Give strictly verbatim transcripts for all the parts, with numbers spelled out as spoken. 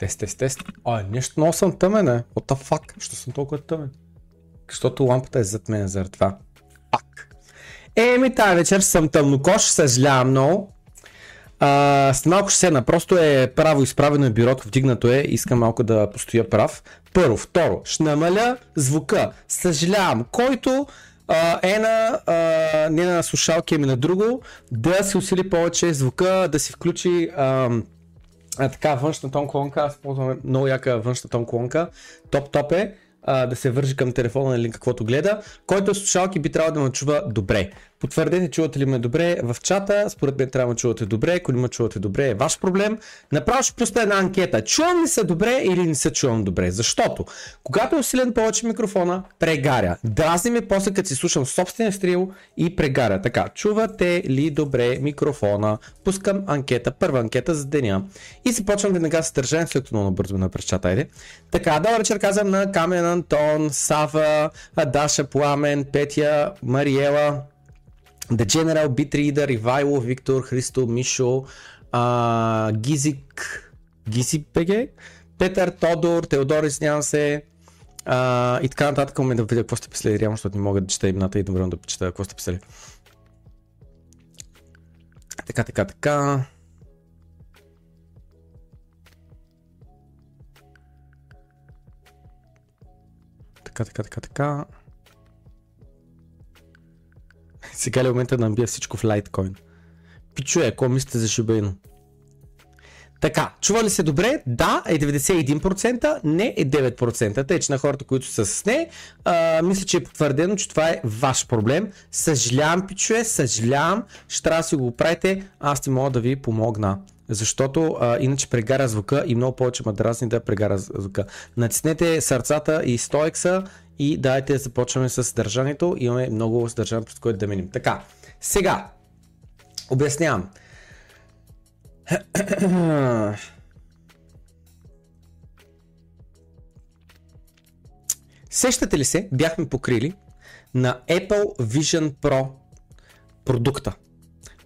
Тест, тест, тест. Ай, нещо много съм тъмен, е. What the fuck? Защо съм толкова тъмен? Защото лампата е зад мен, заради това. Пак. Еми, тази вечер съм тъмнокош, съжалявам много. А, с малко ще седна, просто е право изправено е бюрото, вдигнато е, искам малко да постоя прав. Първо, второ, ще намаля звука, съжалявам, който а, е на, а, не на слушалки, ами на друго, да се усили повече звука, да се включи а, а, така външна тон колонка, аз ползвам много яка външна тон колонка, топ топ е, а, да се вържи към телефона или каквото гледа, който е слушалки би трябвало да ме чува добре. Потвърдете, чувате ли ме добре в чата, според мен трябва да чувате добре, ако не ме чувате добре е ваш проблем. Направо ще пусна една анкета, чувам ли се добре или не се чувам добре, защото когато е усилен повече микрофона, прегаря, дразни ме после като си слушам собствения стрил и прегаря, така, чувате ли добре микрофона, пускам анкета, първа анкета за деня и си почвам веднага с държане, след като много бързо ме напред чата, айде. Така, добър вечер казвам на Камен, Антон, Сава, Даша, Пламен, Петя, Мариела, The General, Bitreader, Ивайло, Виктор, Христо, Мишо, а, Гизик, Гизик ПГ, Петър, Тодор, Теодор, извинявам се а, и така нататък. Ме да видя какво сте писали, реално, защото не мога да чета имената и добре да почета какво сте писали. Така, така, така. Така, така, така, така. Сега ли в момента да набия всичко в Litecoin? Пичуе, какво мислите за Шибейно? Така, чува ли се добре? Да, е деветдесет и един процента, не е девет процента. Тъй, че на хората, които са с не, а, мисля, че е потвърдено, че това е ваш проблем. Съжалявам, пичуе, съжалявам, ще трябва да си го оправите, аз не мога да ви помогна. Защото а, иначе прегара звука и много повече ма дразни да прегара звука. Натиснете сърцата и стоекса и дайте да започваме с съдържанието. Имаме много съдържание, пред което да минем. Така, сега обяснявам. Сещате ли се, бяхме покрили на Apple Vision Pro продукта,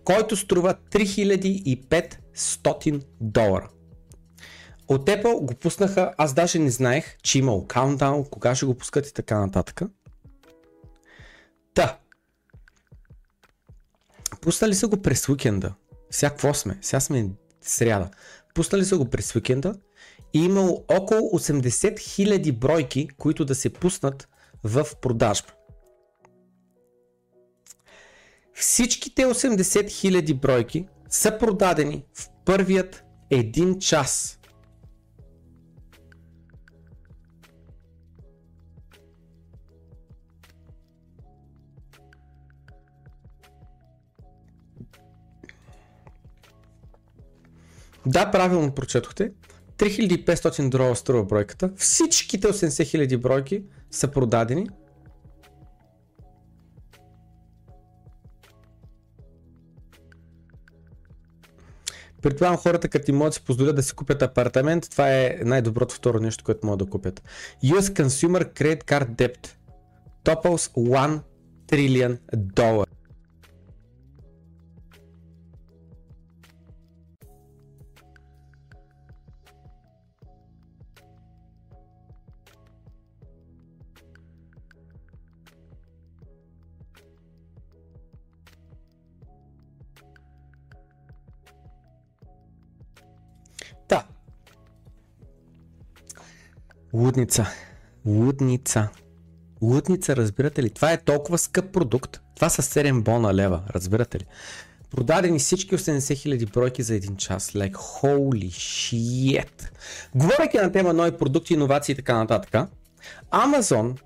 който струва три хиляди и петстотин долара. От Apple го пуснаха, аз даже не знаех, че имал countdown, кога ще го пускат и така нататък. Та. Пуснали са го през уикенда. Сега какво сме? Сега сме сряда. Пуснали са го през уикенда и имало около осемдесет хиляди бройки, които да се пуснат в продажба. Всичките осемдесет хиляди бройки са продадени в първият един час. Да, правилно прочетохте. три хиляди и петстотин долара струва бройката. Всичките осемдесет хиляди бройки са продадени. Предполагам хората, като им могат да си позволят да си купят апартамент, това е най-доброто второ нещо, което могат да купят. ю ес Consumer Credit Card Debt totals one trillion dollars. Лудница, лудница, лудница, разбирате ли? Това е толкова скъп продукт, това са седем бона лева, разбирате ли? Продадени всички осемдесет хиляди бройки за един час, like holy shit. Говоряки на тема нови продукти, иновации и така нататък, Amazon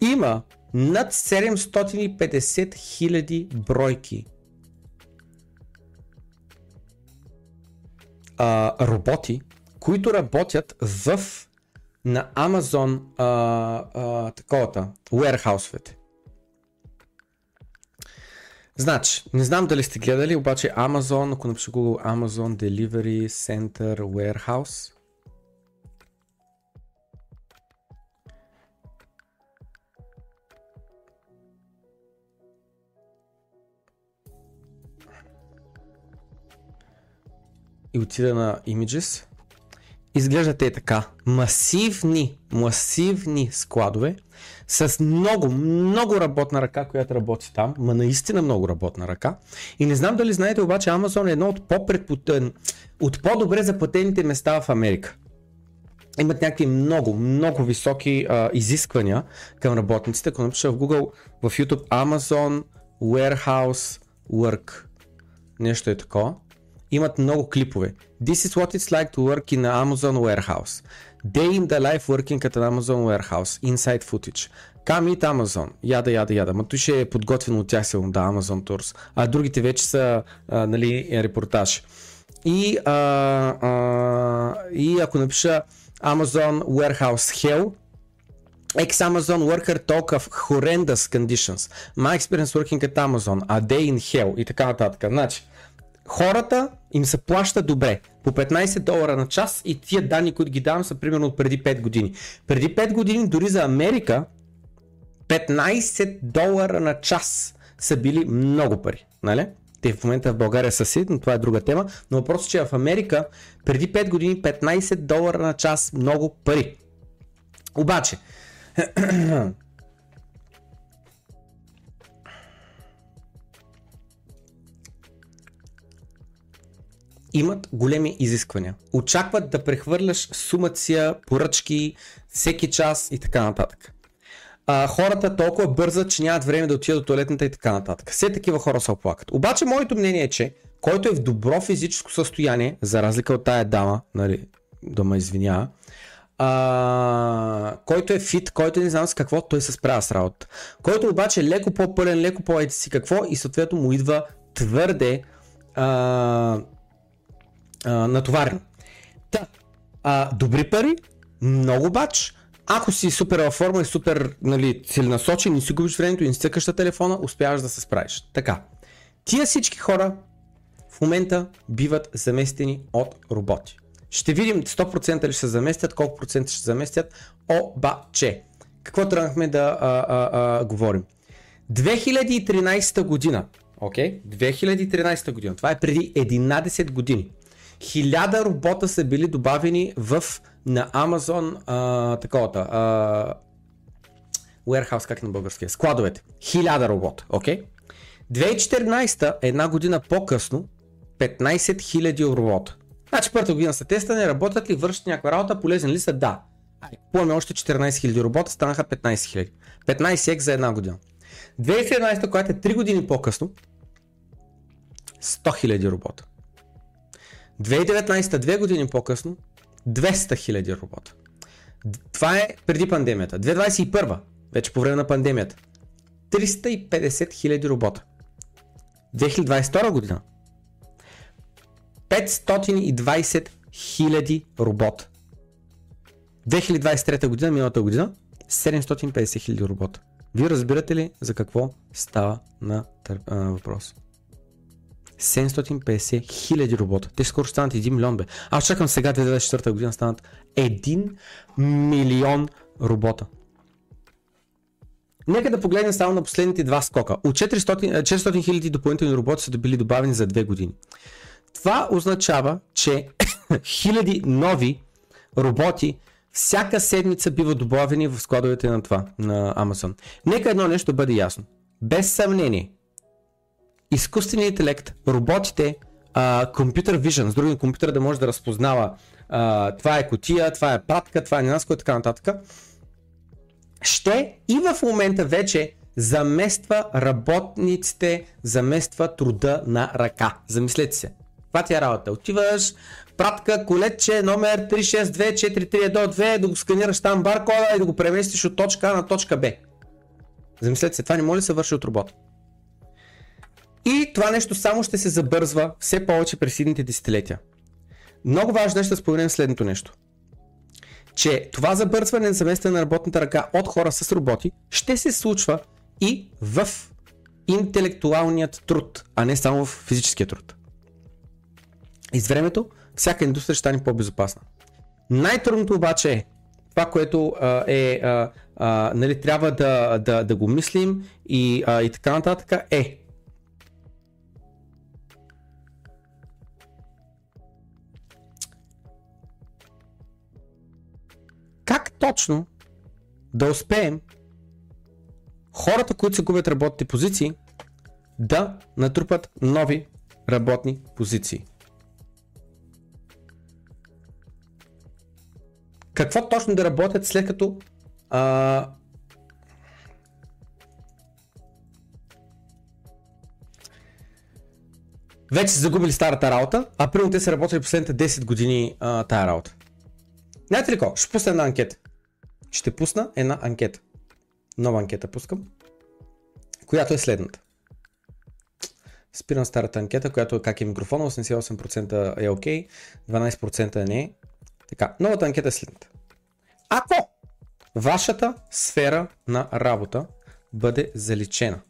има над седемстотин и петдесет хиляди бройки а, роботи, които работят в на Amazon таковата, warehouse-овете. Значи, не знам дали сте гледали, обаче Amazon, ако напиша Google Amazon Delivery Center Warehouse. И отида на Images. изглеждат е така. Масивни, масивни складове с много, много работна ръка, която работи там, ма наистина много работна ръка. И не знам дали знаете, обаче Amazon е едно от, по-предпотен... от по-добре заплатените места в Америка. Имат някакви много, много високи а, изисквания към работниците. Ако напиша в Google, в YouTube Amazon Warehouse Work, нещо е такова. Имат много клипове. This is what it's like to work in an Amazon warehouse. Day in the life working at an Amazon warehouse. Inside footage. Come eat Amazon. Яда, яда, яда. Ма той ще е подготвен от тях се да Amazon Tours. А другите вече са а, нали, репортаж. И, а, а, и ако напиша Amazon warehouse hell. Ex-Amazon worker talk of horrendous conditions. My experience working at Amazon. A day in hell. И така нататък. Значи. Хората им се плаща добре, по петнайсет долара на час и тия данни, които ги давам са примерно от преди пет години. Преди пет години дори за Америка петнайсет долара на час са били много пари, нали? Те в момента в България са си, но това е друга тема, но въпросът е, че в Америка преди пет години петнайсет долара на час много пари. Обаче... имат големи изисквания. Очакват да прехвърляш сумация, поръчки, всеки час и така нататък. А, хората толкова бързат, че нямат време да отидат до туалетната и така нататък. Все такива хора се оплакат. Обаче моето мнение е, че който е в добро физическо състояние, за разлика от тая дама, нали, да ме извинява, а, който е фит, който не знам с какво, той се справя с работа. Който обаче е леко по-пълен, леко по-ете си какво и съответно му идва твърде а, натоварен. Та, а, добри пари, много бач, ако си супер във форма и супер нали, целенасочен, не си губиш времето и не си цъкаш на телефона, успяваш да се справиш. Така, тия всички хора в момента биват заместени от роботи. Ще видим сто процента ли ще се заместят, колко процента ще се заместят, обаче. Какво тръгнахме да а, а, а, говорим? две хиляди и тринайсета година, окей, две хиляди и тринайсета година, това е преди единайсет години. Хиляда робота са били добавени в, на Amazon а, таковата, а, warehouse, как на българския, складовете, хиляда робота, окей? Okay? две хиляди и четиринайсета, една година по-късно, петнайсет хиляди робота. Значи първата година са тестване, работят ли, вършат някаква работа, полезни ли са? Да. Поеме още четиринайсет хиляди робота, станаха петнайсет хиляди. петнайсет хиляди за една година. две хиляди и седемнайсета, която е три години по-късно, сто хиляди робота. две хиляди и деветнайсета, две години по-късно, двеста хиляди робота. Това е преди пандемията. две хиляди двайсет и първа, вече по време на пандемията, триста и петдесет хиляди робота. две хиляди двайсет и втора година, петстотин и двайсет хиляди робота. две хиляди двайсет и трета година, миналата година, седемстотин и петдесет хиляди робота. Вие разбирате ли за какво става на тър... а, въпрос? седемстотин и петдесет хиляди робота. Те скоро станат един милион, бе. Аз чакам сега две хиляди двайсет и четвърта година станат един милион робота. Нека да погледнем само на последните два скока. От четиристотин хиляди допълнителни роботи са били добавени за две години. Това означава, че хиляди нови роботи всяка седмица биват добавени в складовете на това, на Amazon. Нека едно нещо бъде ясно. Без съмнение, изкуственият интелект, роботите, компютър вижън, с други компютър да може да разпознава а, това е кутия, това е пратка, това е ненаско и така нататък, ще и в момента вече замества работниците, замества труда на ръка. Замислете се, това ти е работа, отиваш, пратка, колетче, номер три шест две четири три едно две, да го сканираш там баркода и да го преместиш от точка А на точка Б. Замислете се, това не може да се върши от робота. И това нещо само ще се забързва все повече през следните десетилетия. Много важно е да споменем следното нещо. Че това забързване на заместване на работната ръка от хора с роботи ще се случва и в интелектуалният труд, а не само в физическия труд. И с времето всяка индустрия ще стане по-безопасна. Най-трудното обаче е това, което а, е, а, а, нали, трябва да, да, да го мислим и, а, и така нататък е точно да успеем хората, които се губят работни позиции, да натрупат нови работни позиции. Какво точно да работят, след като а... вече са загубили старата работа, а примерно те са работили последните десет години а, тая работа. Знаете ли какво? Ще пусна една анкета. Ще пусна една анкета. Нова анкета пускам, която е следната. Спирам старата анкета, която е как е микрофона, осемдесет и осем процента е окей, дванадесет процента не е. Така, новата анкета е следната. Ако вашата сфера на работа бъде заличена,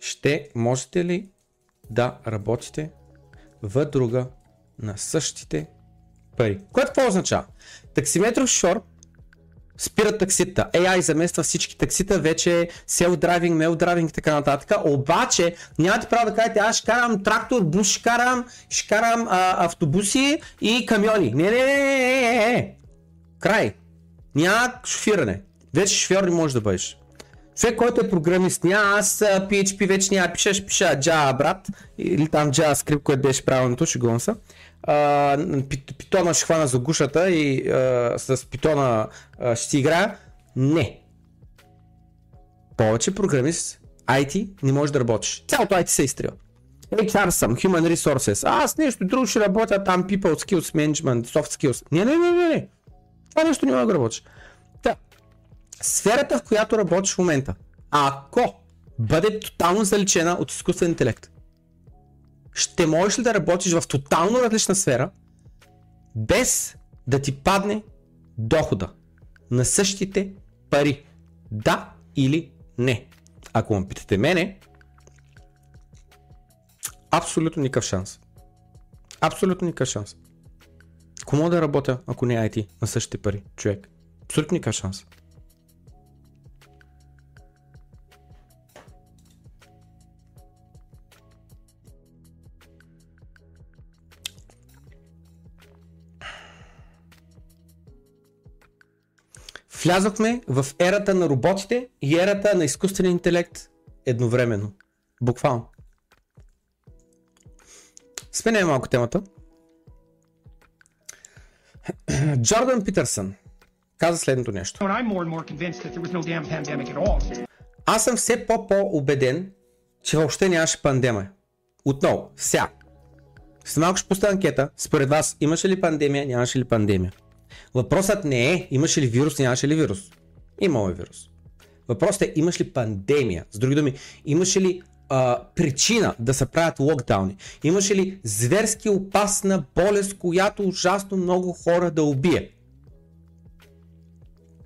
ще можете ли да работите в друга на същите пари? Което какво означава? Таксиметров шор спира таксита, ей ай замества всички таксита, вече е self-driving, mail-driving и така нататък, обаче нямате право да кажете, аз ще карам трактор, бус ще карам, ще карам а, автобуси и камиони. Не, не, не, не, не, не, край, няма шофиране, вече шофьор не можеш да бъдеш. Човек, който е програмист, няма аз пи ейч пи вече няма пиша, ще пиша Java, брат, или там JavaScript, което беше правилното, шегувам се. Питона ще хвана за гушата и а, с питона а, ще си играя. Не. Повече програмист, ай ти не можеш да работиш. Цялото ай ти се изтрива. ейч ар съм, Human Resources. Аз нещо друго ще работя там, People Skills Management, Soft Skills. Не, не, не, не, не. Това нещо не може да работиш. Та, сферата, в която работиш в момента, ако бъде тотално заличена от изкуствен интелект, ще можеш ли да работиш в тотално различна сфера, без да ти падне дохода на същите пари? Да или не? Ако ме питате мене, абсолютно никакъв шанс. Абсолютно никакъв шанс. Кому да работя, ако не ай ти, на същите пари, човек? Абсолютно никакъв шанс. Влязохме в ерата на роботите и ерата на изкуствения интелект едновременно. Буквално. Сменяме малко темата. Джордан Питърсън каза следното нещо. Аз съм все по-по-убеден, че въобще нямаше пандемия. Отново, сега. След малко ще пусна анкета. Според вас имаше ли пандемия, нямаше ли пандемия? Въпросът не е имаш ли вирус, нямаше ли вирус. Имало е вирус. Въпросът е имаш ли пандемия. С други думи, имаше ли а, причина да се правят локдауни. Имаше ли зверски опасна болест, която ужасно много хора да убие.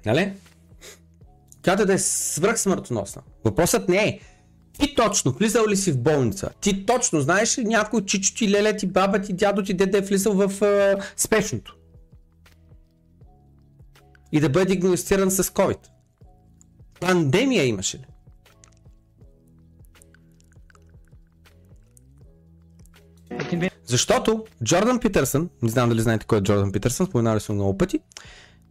Нали? Която да е свръхсмъртоносна. Въпросът не е ти точно влизал ли си в болница? Ти точно знаеш ли някой чичо ти, леле ти, баба ти, дядо ти, деде е влизал в а, спешното и да бъде диагностициран с COVID. Пандемия имаше ли? Защото Джордан Питърсън, не знам дали знаете кой е Джордан Питърсън, споменавали съм много пъти,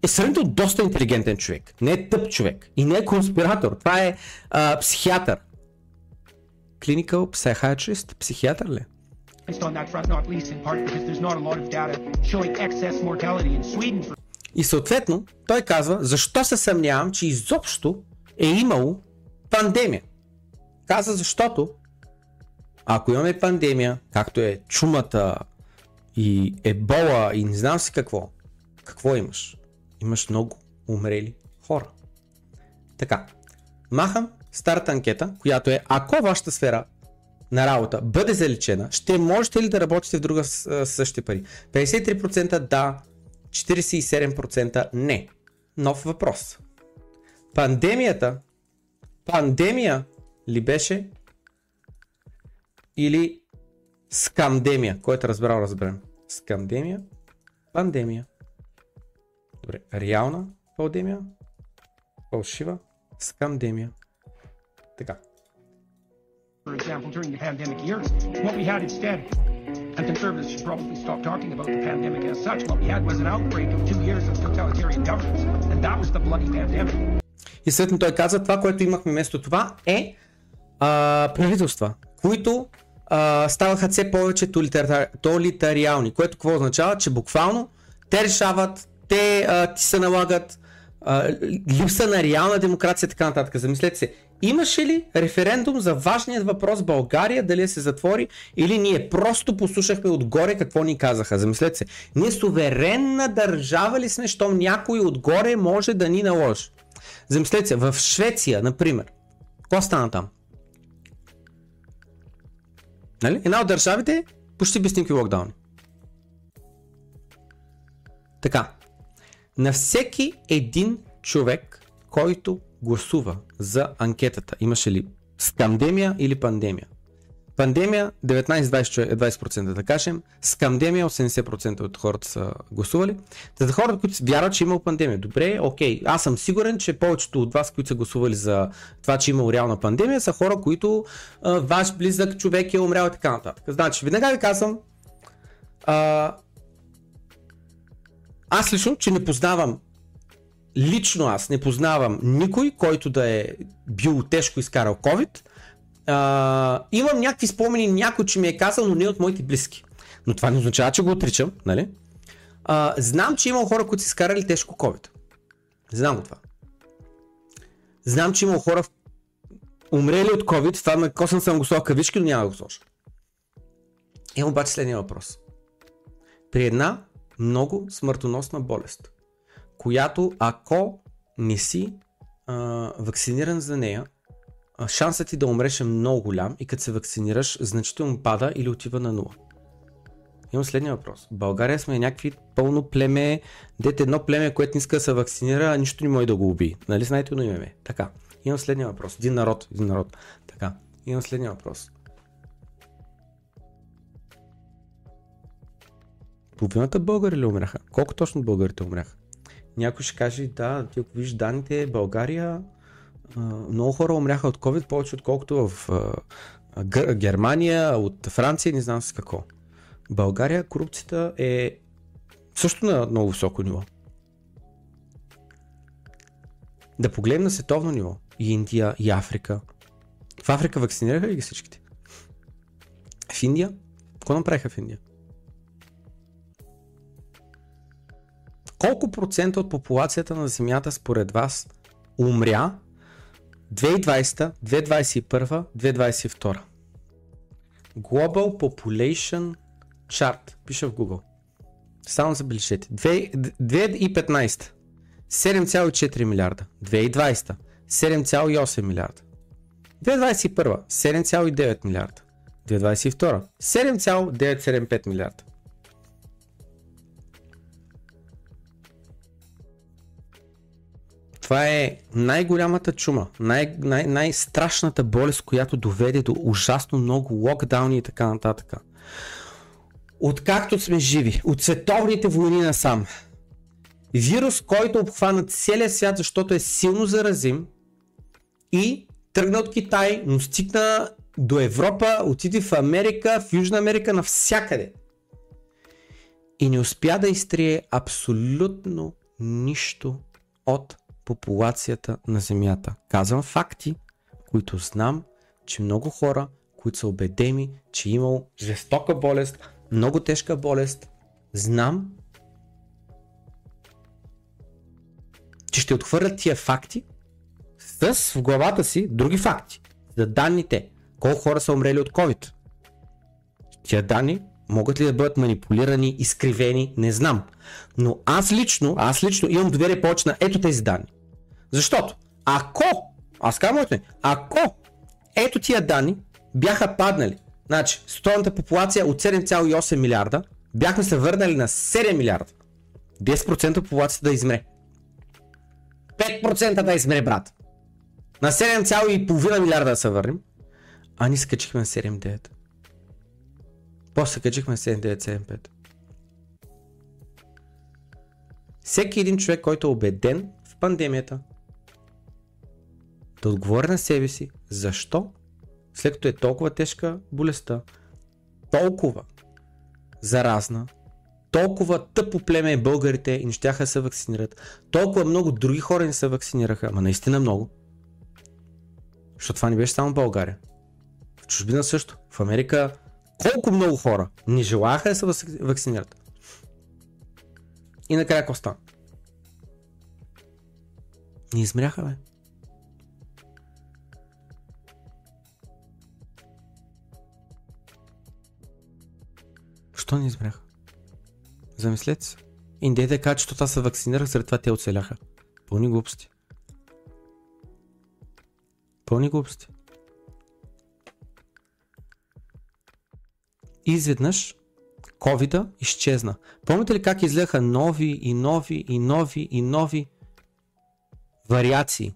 е сравнително доста интелигентен човек. Не е тъп човек и не е конспиратор. Това е а, психиатър. Clinical Psychiatrist, психиатър ли? И съответно, той казва, защо се съмнявам, че изобщо е имало пандемия. Каза, защото ако имаме пандемия, както е чумата и ебола и не знам си какво, какво имаш? Имаш много умрели хора. Така, махам старата анкета, която е, ако вашата сфера на работа бъде заличена, ще можете ли да работите в друга същите пари? петдесет и три процента да, четиридесет и седем процента не. Нов въпрос. Пандемията, пандемия ли беше или скамдемия? Който разбрал, разберем. Скамдемия, пандемия. Добре, реална пандемия, фалшива, скамдемия. Така. For example, during the pandemic years, what we had instead, and conservatives should probably stop talking about the pandemic as such. What we had was an outbreak of two years of totalitarian governance, and that was the bloody pandemic. И съответно той каза, това, което имахме вместо това е а, правителства, които а, ставаха все повече тоталитариални, което какво означава, че буквално те решават, те а, ти се налагат, а, липса на реална демокрация, така нататък. Замислете се, имаше ли референдум за важният въпрос България, дали се затвори, или ние просто послушахме отгоре какво ни казаха? Замислете се, ние суверенна държава ли сме, щом някой отгоре може да ни наложи? Замислете се, в Швеция, например, какво стана там? Нали? Една от държавите почти без никакви локдауни. Така, на всеки един човек, който гласува за анкетата, имаше ли скандемия или пандемия? Пандемия деветнайсет до двайсет процента да кажем, скандемия осемдесет процента от хората са гласували. За хората, които вярват, че имал пандемия, добре, окей, аз съм сигурен, че повечето от вас, които са гласували за това, че имал реална пандемия, са хора, които а, ваш близък човек е умрял и така нататък. Значи, веднага ви казвам, а, аз лично, че не познавам, лично аз не познавам никой, който да е бил тежко изкарал COVID. Uh, имам някакви спомени, някой, че ми е казал, но не от моите близки. Но това не означава, че го отричам, нали? Uh, знам, че имам хора, които са изкарали тежко COVID. Знам го това. Знам, че имам хора умрели от COVID, това на косъм съм го сложил кавички, но няма да го сложа. Е, обаче следния въпрос. При една много смъртоносна болест, която ако не си uh, вакциниран за нея, шансът ти да умреш е много голям и като се вакцинираш, значително пада или отива на нула. Имам следния въпрос. В България сме някакви пълно племе, дете едно племе, което не иска да се вакцинира, нищо не може да го уби. Нали знаете, но имаме. Така, имам следния въпрос. Един народ, един народ. Така, имам следния въпрос. Половината българи ли умряха? Колко точно българите умряха? Някой ще каже, да, ти ако виж данните, България... Uh, много хора умряха от COVID, повече отколкото в uh, Гър, Германия, от Франция, не знам с какво. България корупцията е също на много високо ниво. Да погледнем на световно ниво. И Индия, и Африка. В Африка вакцинираха ли ги всичките? В Индия? Какво направиха в Индия? Колко процента от популацията на Земята според вас умря две хиляди и двайсета, две хиляди двайсет и първа, две хиляди двайсет и втора? Global Population Chart, пише в Google. Само забележете. две хиляди и петнайсета седем цяло и четири милиарда. две хиляди и двайсета седем цяло и осем милиарда. две хиляди двайсет и първа седем цяло и девет милиарда. две хиляди двайсет и втора седем цяло деветстотин седемдесет и пет милиарда. Това е най-голямата чума, най- най- най-страшната болест, която доведе до ужасно много локдауни и така нататък. Откакто сме живи, от световните войни насам, вирус, който обхвана целия свят, защото е силно заразим и тръгна от Китай, но стигна до Европа, отиде в Америка, в Южна Америка, навсякъде. И не успя да изтрие абсолютно нищо от популацията на Земята. Казвам факти, които знам, че много хора, които са убедени, че е имал жестока болест, много тежка болест, знам, че ще отхвърлят тия факти с в главата си други факти. За данните, колко хора са умрели от COVID. Тия данни могат ли да бъдат манипулирани, изкривени, не знам. Но аз лично, аз лично имам доверие повече на ето тези данни. Защото ако, аз казвам, ако ето тия данни бяха паднали, значи световната популация от седем цяло и осем милиарда, бяхме се върнали на седем милиарда, десет процента популацията да измре. пет процента да измре, брат. На седем цяло и пет милиарда да се върнем, а ние скачихме на седем цяло и девет. После качихме на седем цяло деветстотин седемдесет и пет. Всеки един човек, който е убеден в пандемията, да отговори на себе си, защо, след като е толкова тежка болестта, толкова заразна, толкова тъпо племе българите и не щяха да се вакцинират, толкова много други хора не се вакцинираха, ама наистина много. Защото това не беше само България. В чужбина също, в Америка колко много хора не желаха да се вакцинират. И накрая какво стана? Не измряха, бе. Що не измряха? Замислете се. И не така, че това се вакцинирах, след това те оцеляха. Пълни глупости. Пълни глупости. И изведнъж ковида изчезна. Помните ли как излеха нови и нови и нови и нови вариации?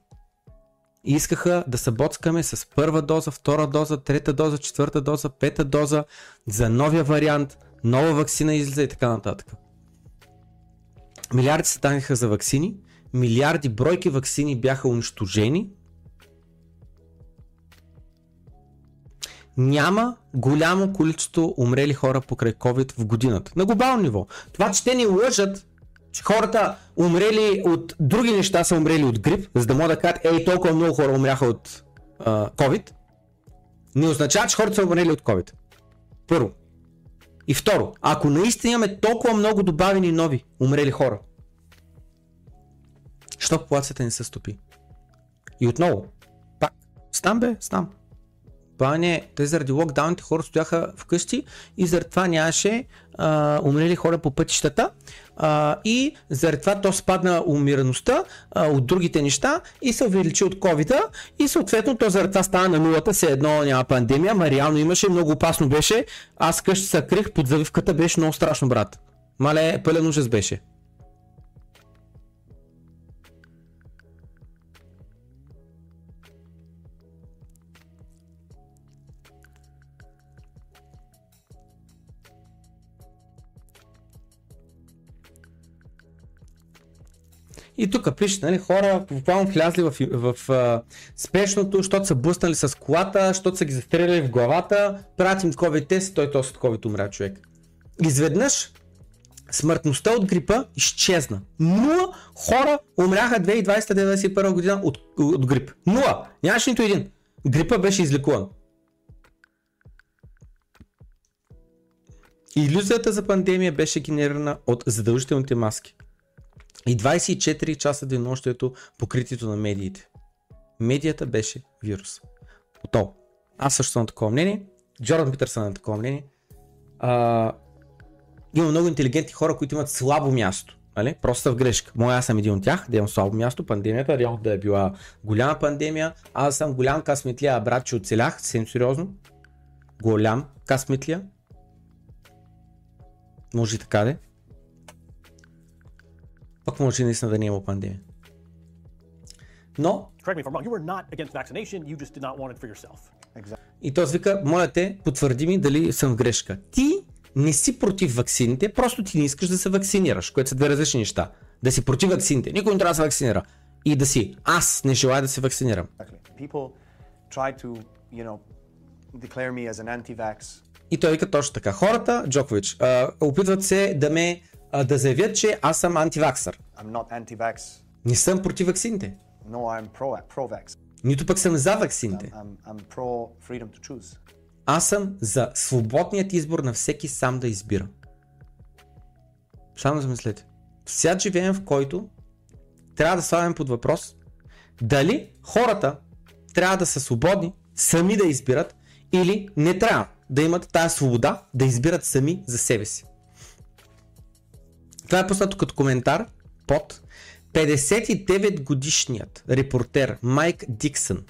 И искаха да се боцкаме с първа доза, втора доза, трета доза, четвърта доза, пета доза за новия вариант, нова ваксина излиза и така нататък. Милиарди се станаха за ваксини, милиарди бройки ваксини бяха унищожени. Няма голямо количество умрели хора покрай COVID в годината. На глобално ниво. Това, че те ни лъжат, че хората умрели от други неща, са умрели от грип, за да могат да кажат, ей, толкова много хора умряха от а, COVID, не означава, че хората са умрели от COVID. Първо. И второ, ако наистина имаме толкова много добавени нови умрели хора, що популацията не се стопи? И отново, пак, стам бе, стам. Пълне, те заради локдауните хора стояха вкъщи и заради това нямаше а, умрели хора по пътищата а, и заради това то спадна умираността а, от другите неща и се увеличи от ковида и съответно то заради това стана на нулата, все едно няма пандемия, ма реално имаше, много опасно беше, аз къщи се крих, под завивката беше много страшно, брат. Мале, пълен ужас беше. И тук пише, нали, хора буквално влязли в, в, в а, спешното, защото са блъснали с колата, защото са ги застреляли в главата, пратим COVID тест, той този от COVID умря човек. Изведнъж смъртността от грипа изчезна. Нула хора умряха две хиляди двадесета - две хиляди двадесет и първа година от, от грип. Нула! Нямаше нито един. Грипа беше излекуван. Илюзията за пандемия беше генерирана от задължителните маски. И двадесет и четири часа денонощието покритието на медиите. Медията беше вирус. Готово. Аз също съм на такова мнение. Джордан Питърсън е на такова мнение. А, има много интелигентни хора, които имат слабо място. Нали? Просто в грешка. Моя аз съм един от тях, да имам слабо място. Пандемията реално да е била голяма пандемия. Аз съм голям късметлия, брат, че оцелях. Съвсем сериозно. Голям късметлия. Може и така де. Пък може наистина да няма пандемия. Но... И той вика, моля те, потвърди ми дали съм в грешка. Ти не си против ваксините, просто ти не искаш да се вакцинираш, което са две различни неща. Да си против ваксините, никой не трябва да се вакцинира. И да си, аз не желая да се вакцинирам. И той вика точно така. Хората, Джокович, опитват се да ме... да заявят, че аз съм антиваксър. Не съм против ваксините. No, pro- Нито пък съм за ваксините. I'm, I'm, I'm аз съм за свободният избор на всеки сам да избира. Само замислете. Сега живеем, в който трябва да слагаме под въпрос дали хората трябва да са свободни сами да избират или не трябва да имат тази свобода да избират сами за себе си. Това е пуснато като коментар под петдесет и девет годишният репортер Майк Диксън,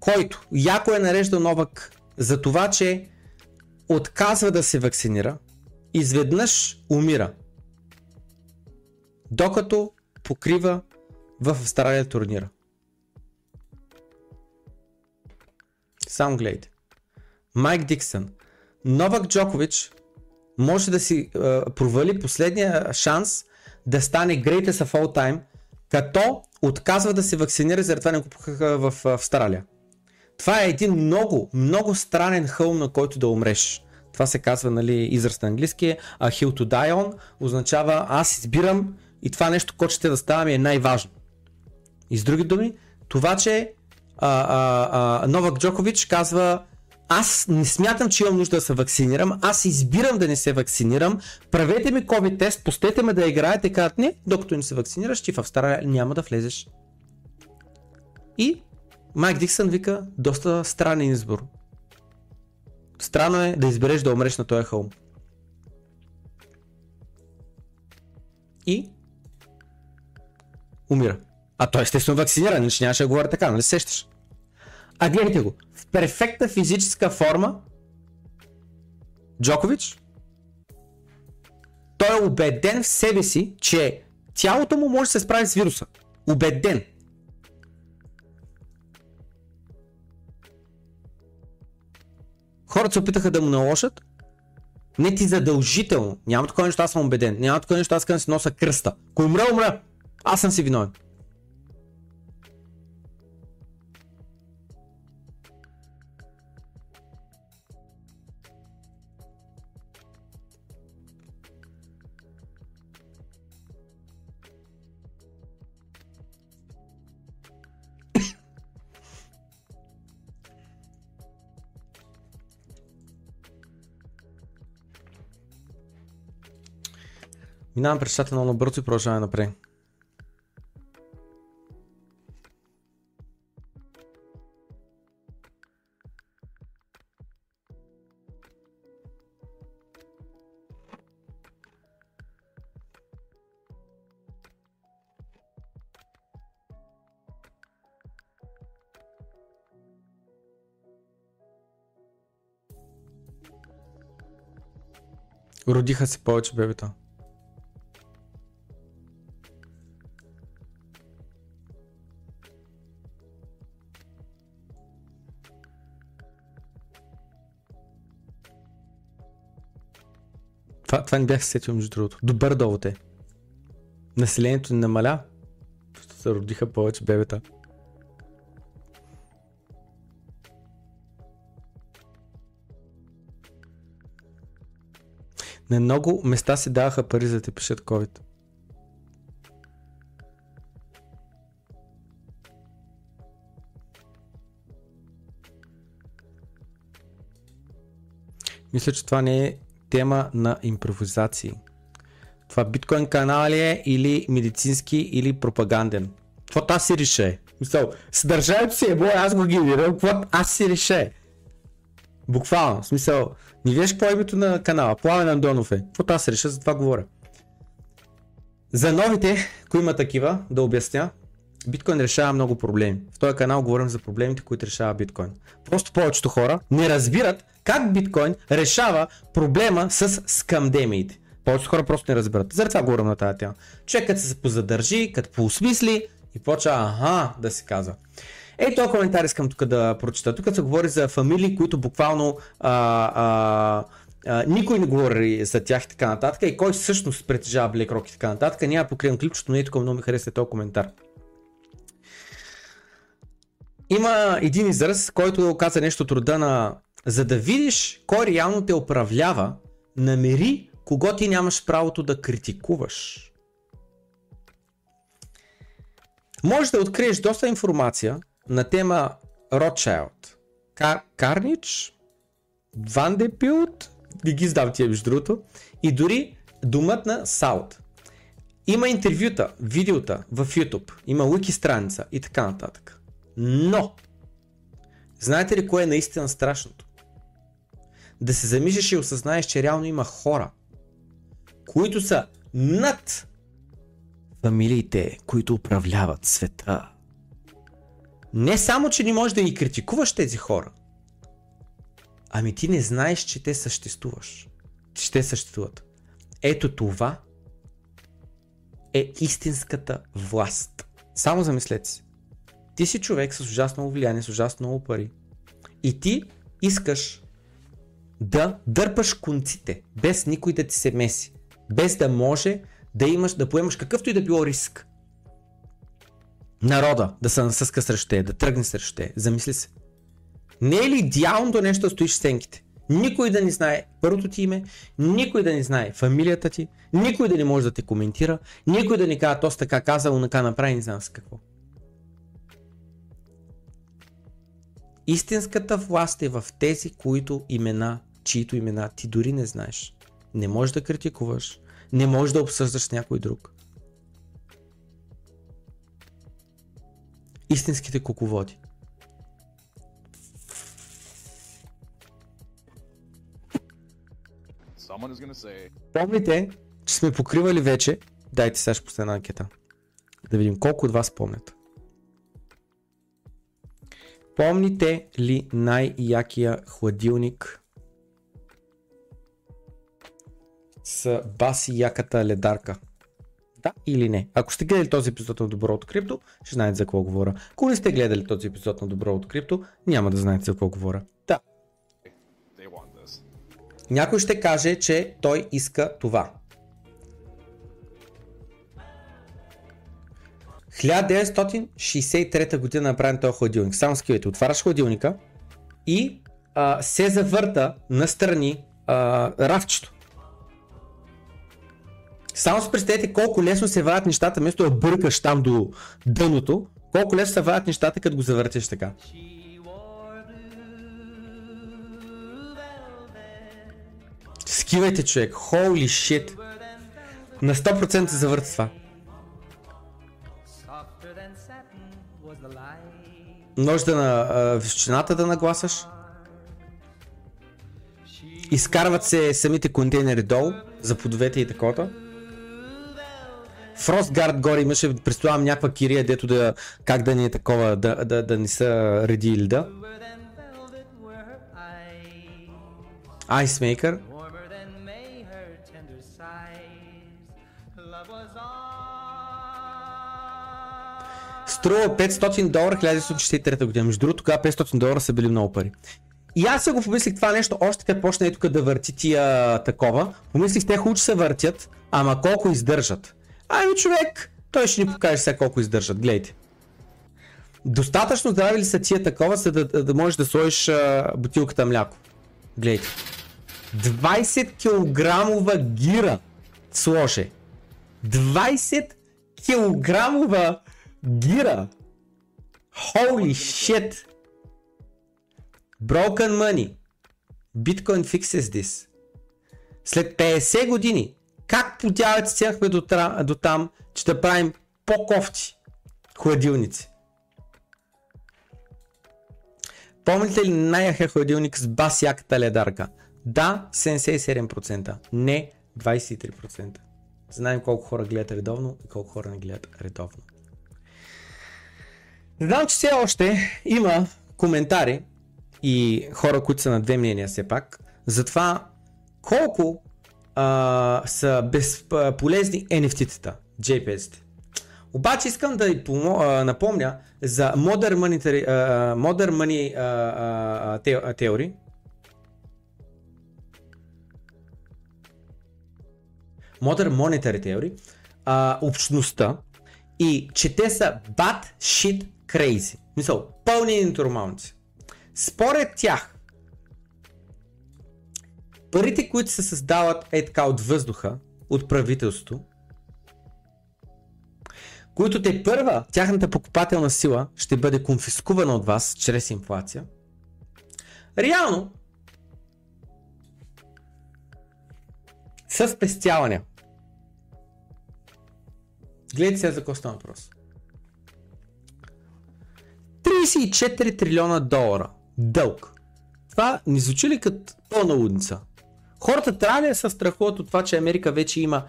който яко е нареждал Новак за това, че отказва да се вакцинира, изведнъж умира, докато покрива в Австралия турнира. Само гледайте. Майк Диксън. Новак Джокович може да си е, провали последния шанс да стане greatest of all time, като отказва да се вакцинира, заради това не го пукаха в, в Австралия. Това е един много, много странен хълм, на който да умреш. Това се казва, нали, израз на английски. А Hill to die on означава аз избирам и това нещо, което ще да става, ми е най-важно. И с други думи, това, че а, а, а, Новак Джокович казва аз не смятам, че имам нужда да се вакцинирам, аз избирам да не се вакцинирам, правете ми COVID тест, пустете ме да играете, казват не, докато не се вакцинираш, ти в Австралия няма да влезеш. И Майк Диксън вика, доста странен избор. Странно е да избереш да умреш на този хълм. И умира. А той естествено вакциниран, иначе нямаше да говори така, нали сещаш? А гледайте го, в перфектна физическа форма Джокович, той е убеден в себе си, че тялото му може да се справи с вируса. Убеден. Хората се опитаха да му наложат, не ти задължително, няма такова нещо, аз съм убеден, няма такова нещо, аз към си нося кръста. Ако умра, умра, аз съм си виновен. Минавам през чата много бързо и продължаваме напред. Родиха се повече бебета. Това, това не бях сетил между другото. Добър довод е. Населението не намаля, защото се родиха повече бебета. На много места се даваха пари за да те пишат COVID. Мисля, че това не е тема на импровизации. Това биткоин канал е или медицински, или пропаганден. Какво аз си реши? Мисъл, съдържанието си е бой, аз го генерирам, какво аз си реши? Буквално, в смисъл, не виж какво е името на канала, Пламен Андонов е. Какво аз си реша, за това говоря. За новите, които има такива, да обясня, биткоин решава много проблеми. В този канал говорим за проблемите, които решава биткоин. Просто повечето хора не разбират как биткоин решава проблема с скамдемиите. Повечето хора просто не разбират. Заради това говорим на тази тема. Човекът се позадържи, като поосмисли и почва аха да се казва. Ей, този коментар искам тук да прочета. Тук се говори за фамилии, които буквално а, а, а, никой не говори за тях и така нататък. И кой всъщност притежава BlackRock и така нататък. Няма покривам клипчето, но и тук много ми хареса този коментар. Има един израз, който каза нещо от рода на за да видиш кой реално те управлява, намери кого ти нямаш правото да критикуваш. Може да откриеш доста информация на тема Rothschild, Carnage, Vanderbilt, не ги знам тия между другото, и дори думът на South. Има интервюта, видеота в YouTube, има wiki страница и така нататък. Но, знаете ли кое е наистина страшното? Да се замислиш и осъзнаеш, че реално има хора, които са над фамилиите, които управляват света. Не само, че не можеш да ги критикуваш тези хора, ами ти не знаеш, че те съществуваш. Че те съществуват. Ето това е истинската власт. Само замислете си. Ти си човек с ужасно много влияние, с ужасно много пари. И ти искаш да дърпаш конците, без никой да ти се меси. Без да може да имаш, да поемаш какъвто и да било риск. Народа да се насъска срещу те, да тръгне срещу те. Замисли се. Не е ли идеалното нещо да стоиш в сенките? никой да не знае първото ти име, никой да не знае фамилията ти, никой да не може да те коментира, никой да не казва, то с така казал, така направи, не знам с какво. Истинската власт е в тези, които имена, чието имена ти дори не знаеш. Не можеш да критикуваш, не можеш да обсъждаш някой друг. Истинските куководи. Помните, че сме покривали вече. Дайте сега ще последна анкета. Да видим колко от вас помнят. Помните ли най-якия хладилник с баси яката ледарка? Да или не? Ако сте гледали този епизод на Добро от Крипто, ще знаете за какво говоря. Ако не сте гледали този епизод на Добро от Крипто, няма да знаете за какво говоря. Да. Някой ще каже, че той иска това. хиляда деветстотин шейсет и трета година направен този хладилник. Само скивайте, отваряш хладилника и а, се завърта настрани а, рафчето. Само си представете колко лесно се вадят нещата, вместо да бъркаш там до дъното, колко лесно се вадят нещата, като го завъртеш така. Скивайте, човек, holy shit. На сто процента се завърта това. Ножда на а, височината да нагласаш. Изкарват се самите контейнери долу за плодовете и такова. Frostguard горе имаше, представям някаква кирия, дето да как да не е такова, да, да, да не са реди или да. Icemaker. Струва петстотин долара хиляда деветстотин шейсет и трета година. Между другото, тогава петстотин долара са били много пари. И аз се го помислих това нещо, още като почна и тук да върти тия такова. Помислих, те хубаво, че се въртят, ама колко издържат. Ами човек, той ще ни покаже сега колко издържат, гледайте. Достатъчно здрави ли са тия такова, за да, да, да можеш да сложиш а, бутилката мляко. Гледайте. двайсет килограмова гира сложи. двайсет килограмова гира. Holy shit. Broken money. Bitcoin fixes this. След петдесет години. Как подявате стигнахме до, до там, че да правим по-кофти хладилници? Помните ли най-яхия хладилник с бас яката ледарка? Да, седемдесет и седем процента. Не, двайсет и три процента. Знаем колко хора гледат редовно и колко хора не гледат редовно. Знам, че все още има коментари и хора, които са на две мнения все пак, за това колко а, са безполезни ен еф ти-тата, джей пи ес-те. Обаче искам да напомня за Modern Money, Modern Money Theory. Modern Monetary Theory, а, общността, и че те са bad shit crazy, мисъл, пълни ненормалници. Според тях, парите, които се създават е така от въздуха, от правителството, които те първа, тяхната покупателна сила ще бъде конфискувана от вас чрез инфлация, реално са спестявания. Гледайте сега за какво става въпрос. трийсет и четири трилиона долара дълг. Това не звучи ли като пълна лудница? Хората трябва да се страхуват от това, че Америка вече има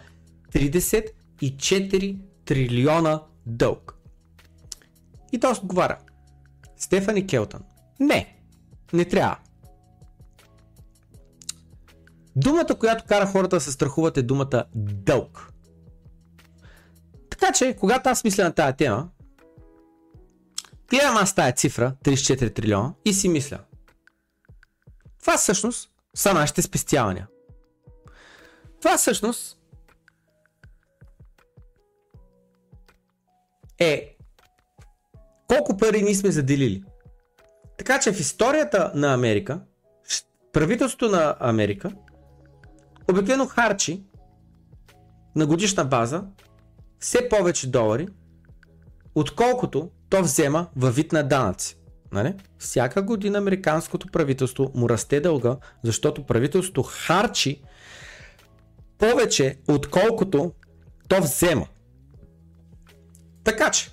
трийсет и четири трилиона дълг. И той отговаря. Стефани Келтън. Не, не трябва. Думата, която кара хората да се страхуват, е думата дълг. Така че, когато аз мисля на тая тема, гледам аз тая цифра, трийсет и четири трилиона, и си мисля. Това всъщност са нашите спестявания. Това всъщност е колко пари ние сме заделили. Така че в историята на Америка Правителството на Америка обикновено харчи на годишна база все повече долари, отколкото то взема във вид на данъци. Нали? Всяка година американското правителство му расте дълга, защото правителството харчи повече, отколкото то взема. Така че,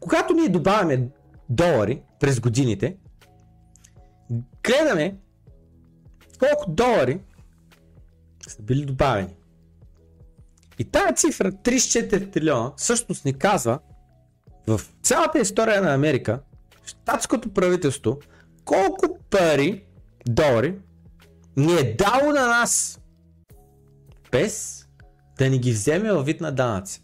когато ние добавяме долари през годините, гледаме колко долари са били добавени. И тази цифра трийсет и четири трилиона всъщност ни казва в цялата история на Америка, щатското правителство, колко пари, долари ни е дало на нас, без да ни ги вземе във вид на данъци.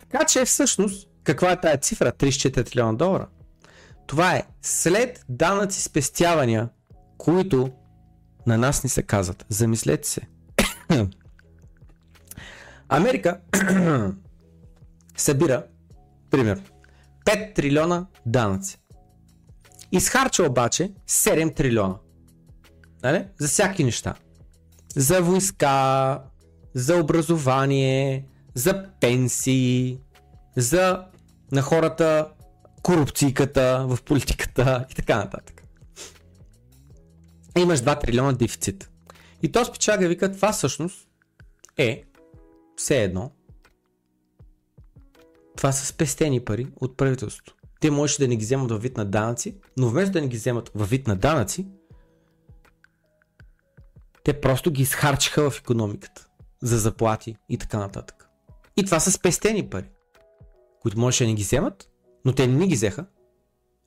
Така че всъщност, каква е тая цифра? трийсет и четири трилиона долара. Това е след данъци спестявания, които на нас ни се казват. Замислете се. Америка събира, примерно, пет трилиона данъци. Изхарча обаче седем трилиона. Нали? За всяки неща. За войска, за образование, за пенсии, за на хората корупцията в политиката и така нататък. Имаш два трилиона дефицит. И то спичага вика, това всъщност е все едно. Това са спестени пари от правителството. Те можеш да не ги вземат във вид на данъци, но вместо да не ги вземат във вид на данъци, те просто ги изхарчиха в икономиката за заплати и така нататък. И това са спестени пари, които можеше да не ги вземат, но те не ги взеха,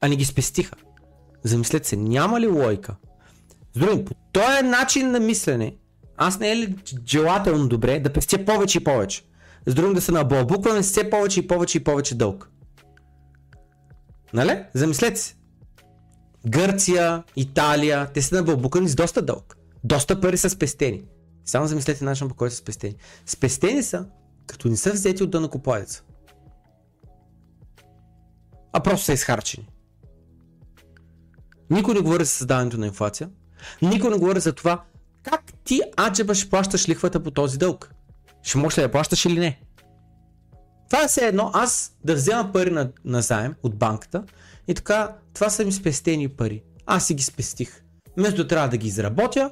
а не ги спестиха. Замислете се, няма ли логика? С други, по този начин на мислене, аз не е ли желателно добре да пестя повече и повече? С други да се набълбукваме все повече и повече и повече дълг. Нали? Замислете се. Гърция, Италия, те са набълбукани с доста дълг. Доста пари са спестени. Само замислете начин, по който са спестени. Спестени са, като не са взети от данъкоплатеца, а просто са изхарчени. Никой не говори за създаването на инфлация. Никой не говори за това как ти, аджеба, ще плащаш лихвата по този дълг. Ще можеш ли да плащаш или не? Това е все едно аз да взема пари на, на заем от банката и така, това са ми спестени пари. Аз си ги спестих. Вместо трябва да ги изработя,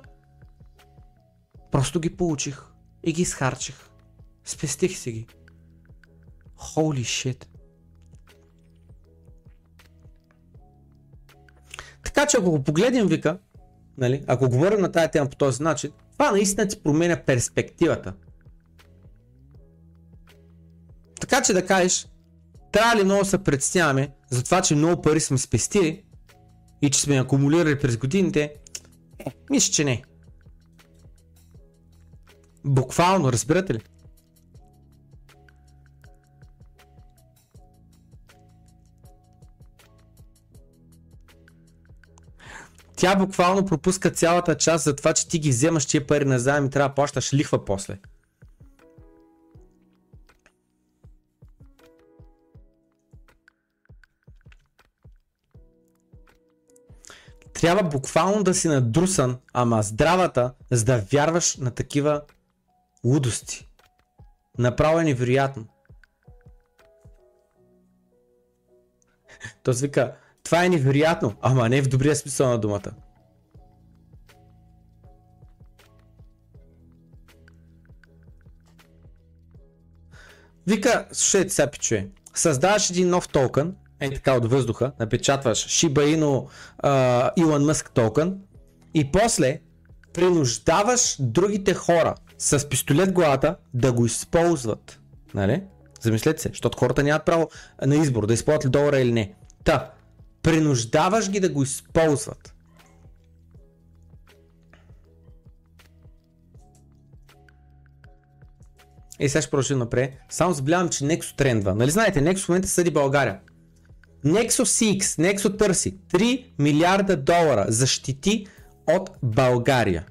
просто ги получих и ги изхарчих. Спестих си ги. Holy shit. Така че ако го погледнем, вика, нали, ако говорим на тая тема по този начин, това наистина ти променя перспективата. Така че да кажеш, трябва ли много се притесняваме за това, че много пари сме спестили и че сме акумулирали през годините? Е, мисля, че не. Буквално, разбирате ли? Тя буквално пропуска цялата част за това, че ти ги вземаш тия пари на заем и трябва да плащаш лихва после. Трябва буквално да си надрусан, ама здравата, за да вярваш на такива лудости. Направо е невероятно. Този вика, това е невероятно, ама не в добрия смисъл на думата. Вика, слушайте сега, пичуе, създаваш един нов токен, е така от въздуха, напечатваш Shiba Inu Elon Musk токен и после принуждаваш другите хора с пистолет главата да го използват. Нали? Замислете се, защото хората нямат право на избор да използват ли долара или не. Та, принуждаваш ги да го използват. И сега ще продължим напред. Само забелявам, че Nexo трендва. Нали знаете, Nexo в момента съди България. Nexo си екс, Nexo търси три милиарда долара защити от България.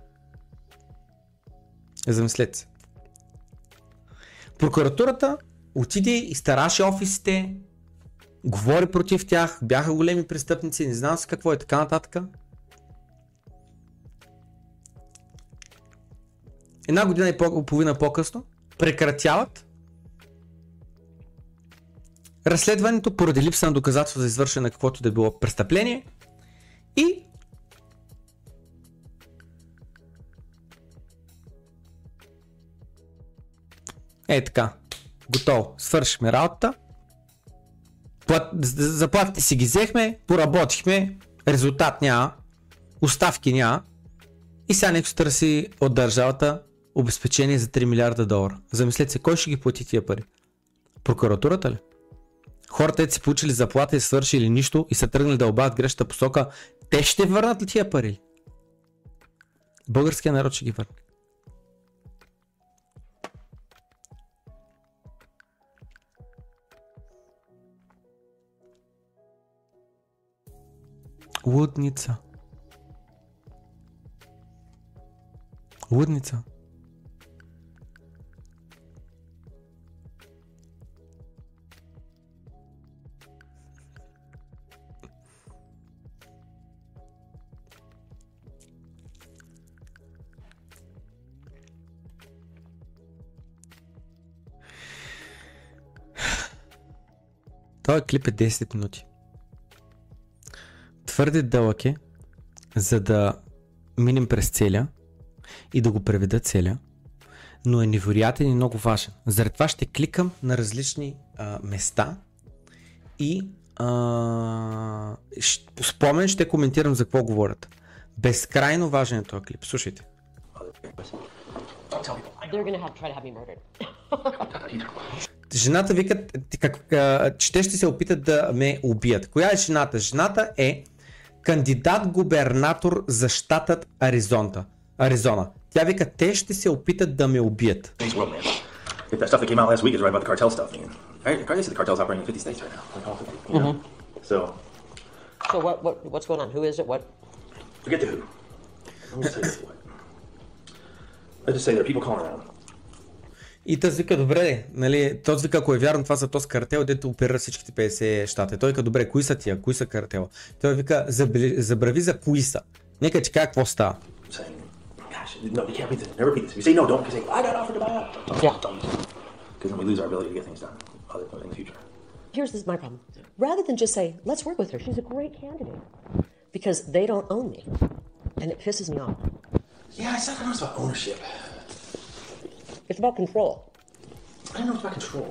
Замислете се. Прокуратурата отиде и стараше офисите, говори против тях, бяха големи престъпници, не знам с какво е така нататък. Една година и по- половина по-късно прекратяват разследването поради липса на доказателство за извършване на каквото да било престъпление и е така, готово, свършихме работата, заплатите си ги взехме, поработихме, резултат няма, оставки няма и сега някой търси от държавата обезпечение за три милиарда долара. Замислете се, кой ще ги плати тия пари? Прокуратурата ли? Хората, които си получили заплата и свършили нищо и са тръгнали да обадят грешната посока, те ще върнат ли тия пари? Българският народ ще ги върне. Лудница. Лудница. Този клип е десет минути. Твърде дълъг е, за да минем през целя и да го преведа целя, но е невероятен и много важен. Заради това ще кликам на различни а, места и а, спомен ще коментирам за какво говорят. Безкрайно важен е този клип, слушайте. Жената вика, как, а, че те ще се опитат да ме убият. Коя е жената? Жената е кандидат-губернатор за щатът Аризонта. Аризона. Тя вика, те ще се опитат да ме убият. И тази вика, добре, нали, този вика, ако е вярно, това са този картел, дето оперира всичките петдесет щата. Той вика, добре, кои са тия, кои са картела? Той вика, забрави за кои са. Нека ти кажа какво става. It's about control. I don't know it's about control.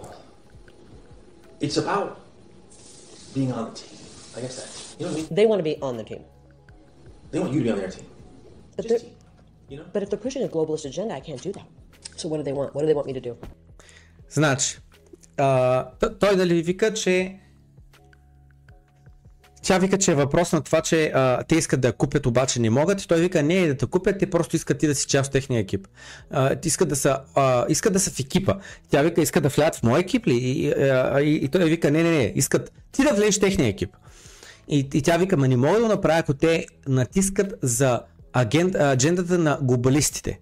It's about being on the team. I guess that's, you know what I mean? They want to be on the team. They want you to be on their team. But, Just team, you know? But if they're pushing a globalist agenda, I can't do that. So what do they want? What do they want me to do? Значи, uh, той дали вика, че тя вика, че е въпрос на това, че а, те искат да я купят, обаче не могат. И той вика, не е да те купят, те просто искат ти да си част от техния екип. А, искат, да са, а, искат да са в екипа. Тя вика, искат да влязат в моя екип ли? И, а, и, и той вика, не, не, не, искат ти да влезеш в техния екип. И, и тя вика, ма не мога да направя, ако те натискат за агент, аджендата на глобалистите.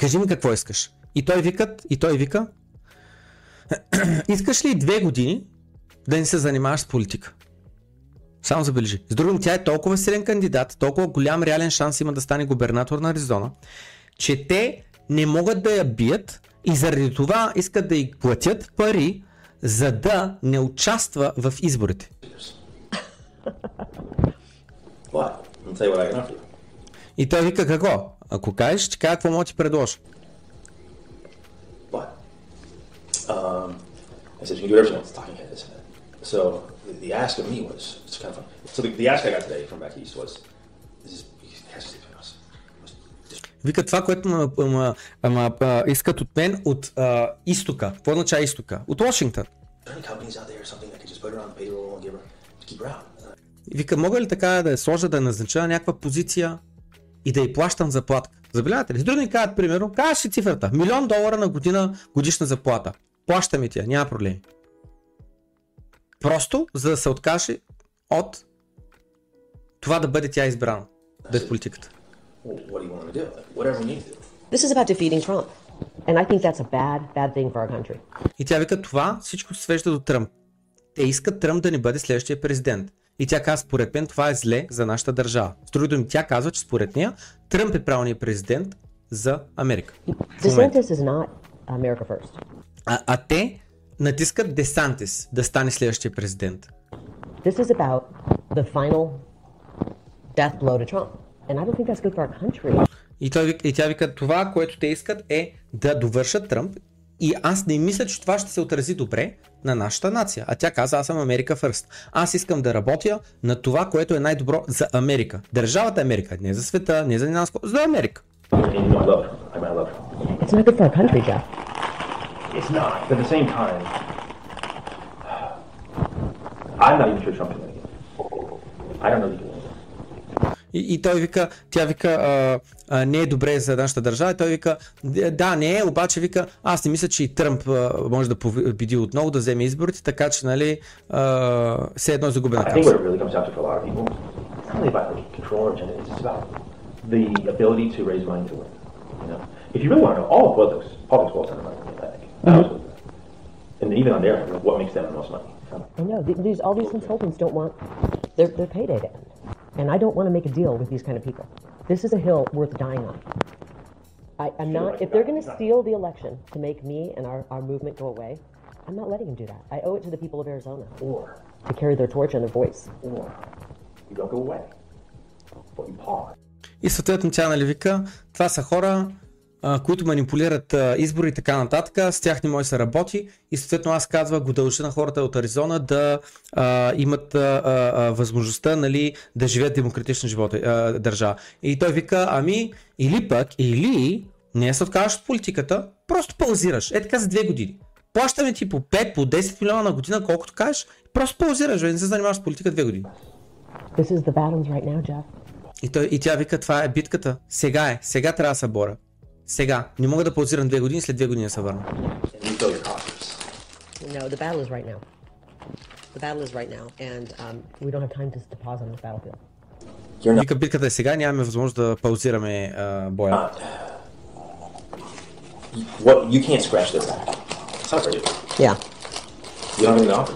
Кажи ми какво искаш. И той викат, и той вика, искаш ли две години да не се занимаваш с политика? Само забележи. С другим, тя е толкова силен кандидат, толкова голям реален шанс има да стане губернатор на Аризона, че те не могат да я бият и заради това искат да й платят пари, за да не участва в изборите. И той вика, какво? Ако кажеш, ще кажа какво мога ти предложа. So the ask of me was, it's kind of funny. So the, the ask I got today from back east was, this is, has to sleep in us. Вика, това, което ма, ма, ма, ма, искат от мен от а, изтока. Какво означава изтока? От Вашингтон. Вика, мога ли така да я сложа, да я назнача на някаква позиция и да й плащам заплатка? Забелявате ли? С други казват, примерно, казваш си цифрата, милион долара на година годишна заплата. Плащаме тя, няма проблеми. Просто, за да се откаже от това да бъде тя избрана. Без политиката. И тя вика, това всичко свежда до Тръмп. Те искат Тръмп да ни бъде следващия президент. И тя казва, според мен това е зле за нашата държава. С други думи, тя казва, че според нея Тръмп е правилният президент за Америка. А, а те натискат Десантис да стане следващия президент. This is about the final death blow to Trump. And I don't think that's good for our country. И, той, и тя вика, това, което те искат е да довършат Тръмп. И аз не мисля, че това ще се отрази добре на нашата нация. А тя каза, аз съм Америка First. Аз искам да работя на това, което е най-добро за Америка. Държавата Америка, не за света, не за Нинанско, за Америка. It's not good for our country, Jeff. It's not, but at the same time, I'm not even sure Trump is going to get it. I don't know if he's going to get it. И, и той вика, тя вика, а, а, не е добре за нашата държава, и той вика, да, не е, обаче вика, аз не мисля, че и Тръмп а, може да победи отново, да вземе изборите, така че, нали, а, все едно е загубена кауза. And I don't want to make a deal with these kind of people. This is a hill worth dying on. I, I'm not, if they're going to steal the election to make me and our, our movement go away, I'm not letting them do that. I owe it to the people of Arizona or to carry their torch and their voice. Or you don't go away, but you pause. И съответно тя, нали, вика, това са хора, а, които манипулират а, избори и така нататък, с тях не може да се работи, и съответно аз казвам, го дължа на хората от Аризона да а, имат а, а, възможността, нали, да живеят демократична живота, а, държава. И той вика, ами или пък, или не се откажеш от политиката, просто паузираш, е така за две години. Плащаме ти по пет, по десет милиона на година, колкото кажеш, просто паузираш, не се занимаваш с политика две години. This is the battles right now, Jeff. И, той, и тя вика, това е битката, сега е, сега трябва да се боря. Сега, не мога да паузирам две години, след две години се върна. No, the battle is right now. The battle is right now and um we don't have time to pause on this battlefield. Вика, битката е сега, нямаме възможност да паузираме uh, боя. What you can't scratch this out. It's not for you. Yeah. You don't have anything to offer.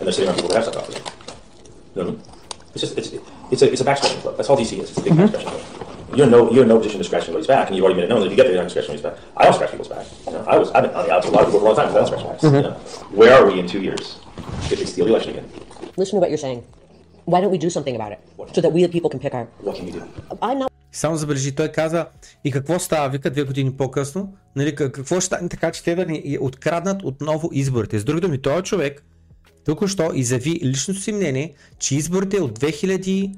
And they're saying that people have stuff to offer. No, no. It's just it's it's a it's a backstretching club. That's all D C is. It's a big backstretching club. You're no, you're in no position to scratch anybody's back, and you've already made it known that if you get there, you're not going to scratch anybody's back. I don't scratch people's back. You know, I was, I've been on the outs with a lot of people for a long time, because I don't scratch backs. Mm-hmm. You know, where are we in two years if they steal the election again? Listen to what you're saying. Why don't we do something about it, so that we the people can pick our... What can we do? I'm not... Само забележи, той каза, и какво става, вика, две години по-късно, нали, какво ще стане така, че те да ни откраднат отново изборите. С други думи, този човек току-що изяви личното си мнение, че изборите от две хиляди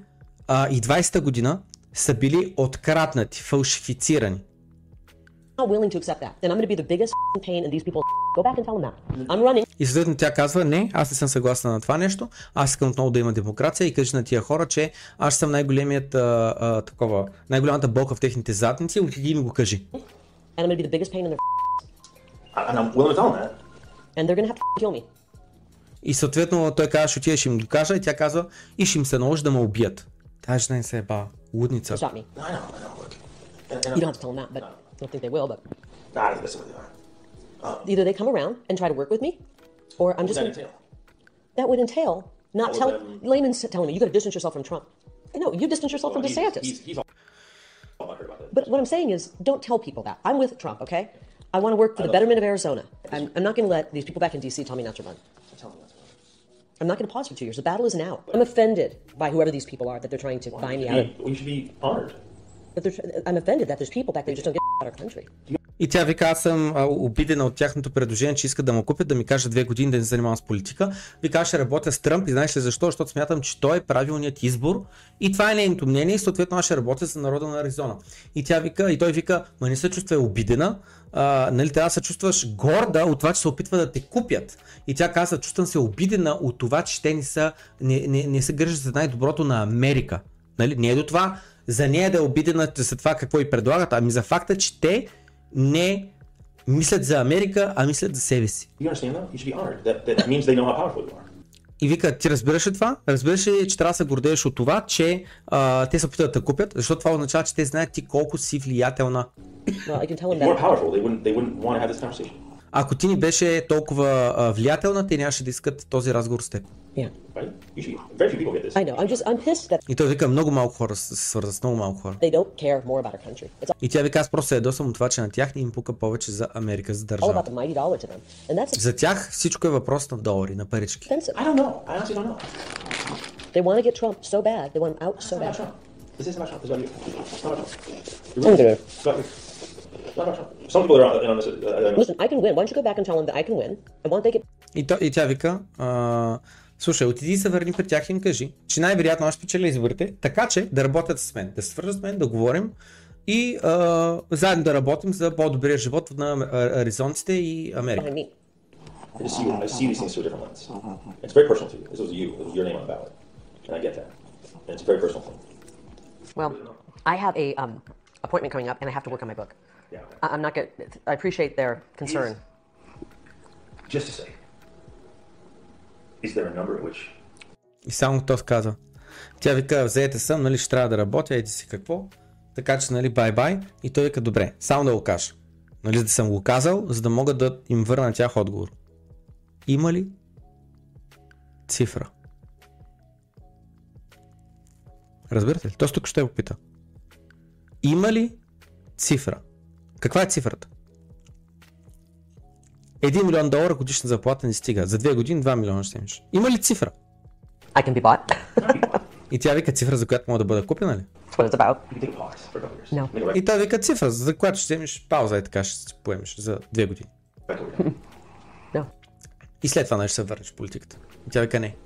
и двадесета година са били откраднати, фалшифицирани. И съответно тя казва, не, аз не съм съгласна на това нещо, аз искам отново да има демокрация и кажа на тия хора, че аз съм най-големият, а, а, такова, най-голямата болка в техните задници, отиди и ми го кажи. И съответно той казва, ще отида, ще им го кажа, и тя казва, и ще им се наложи да ме убият. Тази жена не се еба. Лудница. I'm not going to pause for two years. The battle is now. I'm offended by whoever these people are that they're trying to buy me out of. You should be honored. But I'm offended that there's people back there just don't get out of our country. И тя вика, аз съм обидена от тяхното предложение, че искат да му купят, да ми кажат две години да не занимавам с политика. Вика, ще работя с Тръмп, и знаеш ли защо? Защото смятам, че той е правилният избор и това е нейното мнение, и съответно аз ще работя за народа на Аризона. И тя вика, и той вика, ма не се чувства обидена, а, нали, трябва да се чувстваш горда от това, че се опитва да те купят. И тя каза, чувствам се обидена от това, че те не са, не, не, не се грижат за най-доброто на Америка. Нали? Не е до това за нея да е обидена за това какво й предлагат, ами за факта, че те не мислят за Америка, а мислят за себе си. И вика, ти разбираш ли това? Разбираш ли, че трябва да се гордееш от това, че а, те се опитват да купят, защото това означава, че те знаят ти колко си влиятелна. Ако ти ни беше толкова а, влиятелна, те нямаше да искат този разговор с теб. Yeah. И той вика, много малко хора се свързват с много малко хора. И тя вика, аз просто се ядосвам от това, че на тях не им пука повече за Америка, за държава. A... За тях всичко е въпрос на долари, на парички. И тя вика, а, слушай, отиди и се върни при тях и им кажи, че най-вероятно аз печеля изборите, така че да работят с мен, да се свържат с мен, да говорим и а, заедно да работим за по-добрия живот на аризонците и Америка. Well, I have a um, appointment coming up and I have to work on my book. I'm not gonna, I appreciate their concern. Is, just to say, is there a number at which... И само то каза. Тя вика, взете съм, нали ще трябва да работя, еди си какво. Така че, нали, бай-бай. И той вика, добре, само да го кажа. Нали, да съм го казал, за да мога да им върна тях отговор. Има ли цифра? Разбирате ли? Тоест тук ще го пита. Има ли цифра? Каква е цифрата? Един милион долара годишна заплата не стига. За две години два милиона ще имаш. Има ли цифра? I can be bought. И тя вика цифра, за която мога да бъда купена ли? No. И тя вика цифра, за която ще имаш пауза и така ще си поемеш за две години. No. И след това не ще се върнеш в политиката. И тя вика не.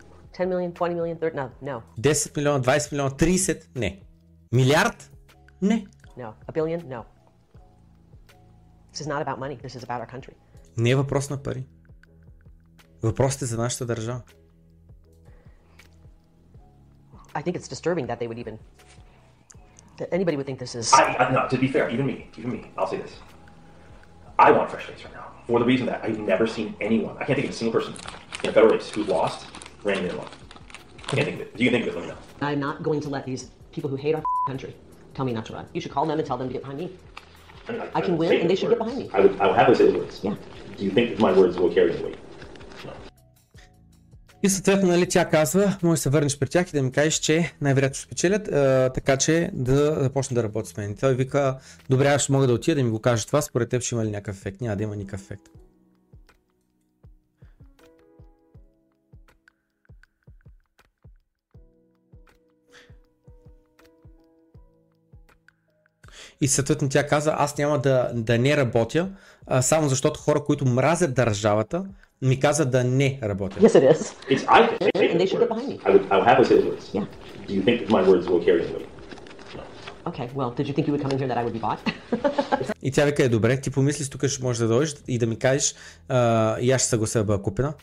десет милиона, двадесет милиона, тридесет милиона, no. десет милиона, двадесет милиона, тридесет, не. Милиард? Не. No. A billion? No. This is not about money, this is about our country. Не е въпрос на пари. Въпросът е за нашата държава. I think it's disturbing that they would even that anybody would think this is I, I, no, to be fair, even me, even me, I'll say this. I want fresh rates right now. For the reason that I've never seen anyone. I can't think of a single person in federal rates who lost randomly alone. I can't think of it. If you can think of it, let me know. I'm not going to let these people who hate our country tell me not to run. You should call them and tell them to get behind me. I, mean, I, I can win and they should words. Get behind me. I would, I would have to say the words. Yeah. Do you think my words will carry the weight? No. И съответно, нали, тя казва, може да се върнеш при тях и да ми кажеш, че най-вероятно ще печелят, а, така че да започна да работи с мен. Той вика, добре, аз ще мога да отида да ми го кажа това, според теб ще има ли някакъв ефект? Няма да има никакъв ефект. И съответно тя каза, аз няма да, да не работя, а, само защото хора, които мразят държавата, ми казват да не работят. Yes, it is. It's I can say and they should get behind me. I would, I would have to say the words. Yeah. Do you think my words will carry the weight? No. Okay, well, did you think you would come in here that I would be bought? И тя вика, добре, ти помисли, тук ще можеш да дойдеш и да ми кажеш, а, и аз ще съглася да бъда купена.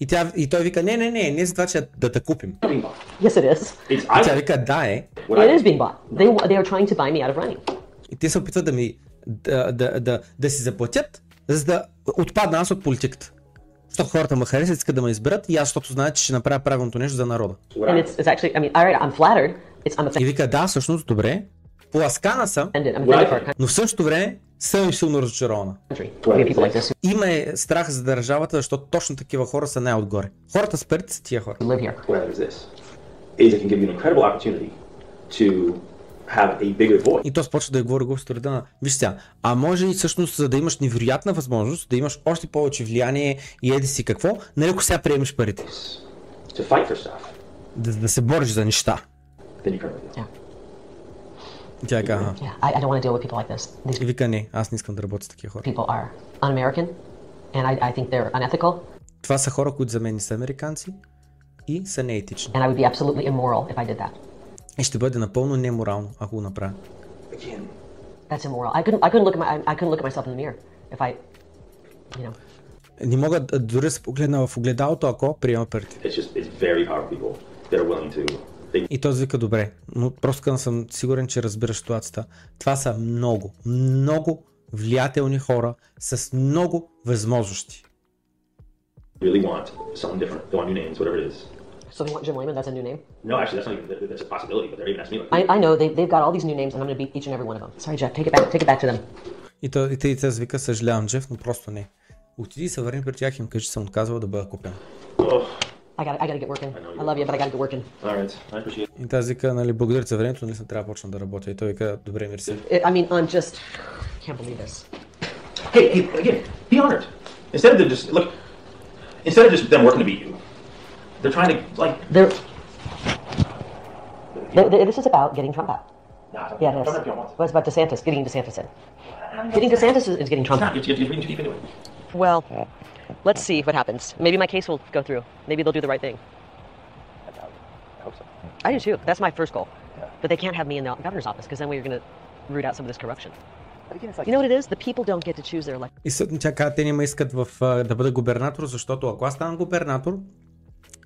И, тя, и той вика, не, не, не, не за това, че да те купим. Yes, it is. И тя вика, да е. It is being bought. They, they are trying to buy me out of running. И те се опитват да ми да, да, да, да си заплатят, за да отпадна аз от политиката. Защото хората ме харесват, искат да ме изберат и аз, защото знаят, че ще направя правилното нещо за народа. It's, it's actually, I mean, right, flattered, и вика, да, всъщност, добре, поласкана съм, но в същото време съм силно разочарована. Има е страх за държавата, защото точно такива хора са най-отгоре. Хората с парите са тия хора. И то спочва да я говори глупости реда на, виж сега, а може и всъщност, за да имаш невероятна възможност, да имаш още повече влияние и еди си какво, нали ако сега приемеш парите? Да, да се бориш за неща. Yeah. Тя казва, и вика, не, аз не искам да работя с такива хора. I, I Това са хора, които за мен не са американци и са неетични. И ще бъде напълно неморално, ако го направя. Не мога дори да се погледна в огледалото, ако приема парите. И този вика, добре, но просто съм сигурен, че разбираш ситуацията. Това са много, много влиятелни хора с много възможности. So they want Jim Lehman, that's a new name? No, actually that's not even, that's a possibility, but they're even asking me like... I, I know, they, they've got all these new names and I'm going to beat each and every one of them. Sorry Jeff, take it back, take it back to them. И те извика, съжалявам Джеф, но просто не. Отиди и се върни при тях и им кажи, че съм отказвал да бъда купен. И тази вика, нали, благодаря за времето, не съм трябва да почна да работя. И той вика, добре, мерси. I mean, I'm just... I can't believe this. Hey, hey, again, be honored. Instead of just, look, instead of just them working to beat you, they're trying to, like... They're... This is about getting Trump out. Nah, yeah, it is. Well, it's about DeSantis, getting DeSantis in. Getting DeSantis is getting Trump out. You're reading too deep into it. Well, let's see what happens. Maybe my case will go through. Maybe they'll do the right thing. I doubt it. I hope so. I do too. That's my first goal. Yeah. But they can't have me in the governor's office because then we're going to root out some of this corruption. You know what it is? The people don't get to choose their elected. И съответно тя казва, те не ме искат в, да бъда губернатор, защото ако аз ставам губернатор,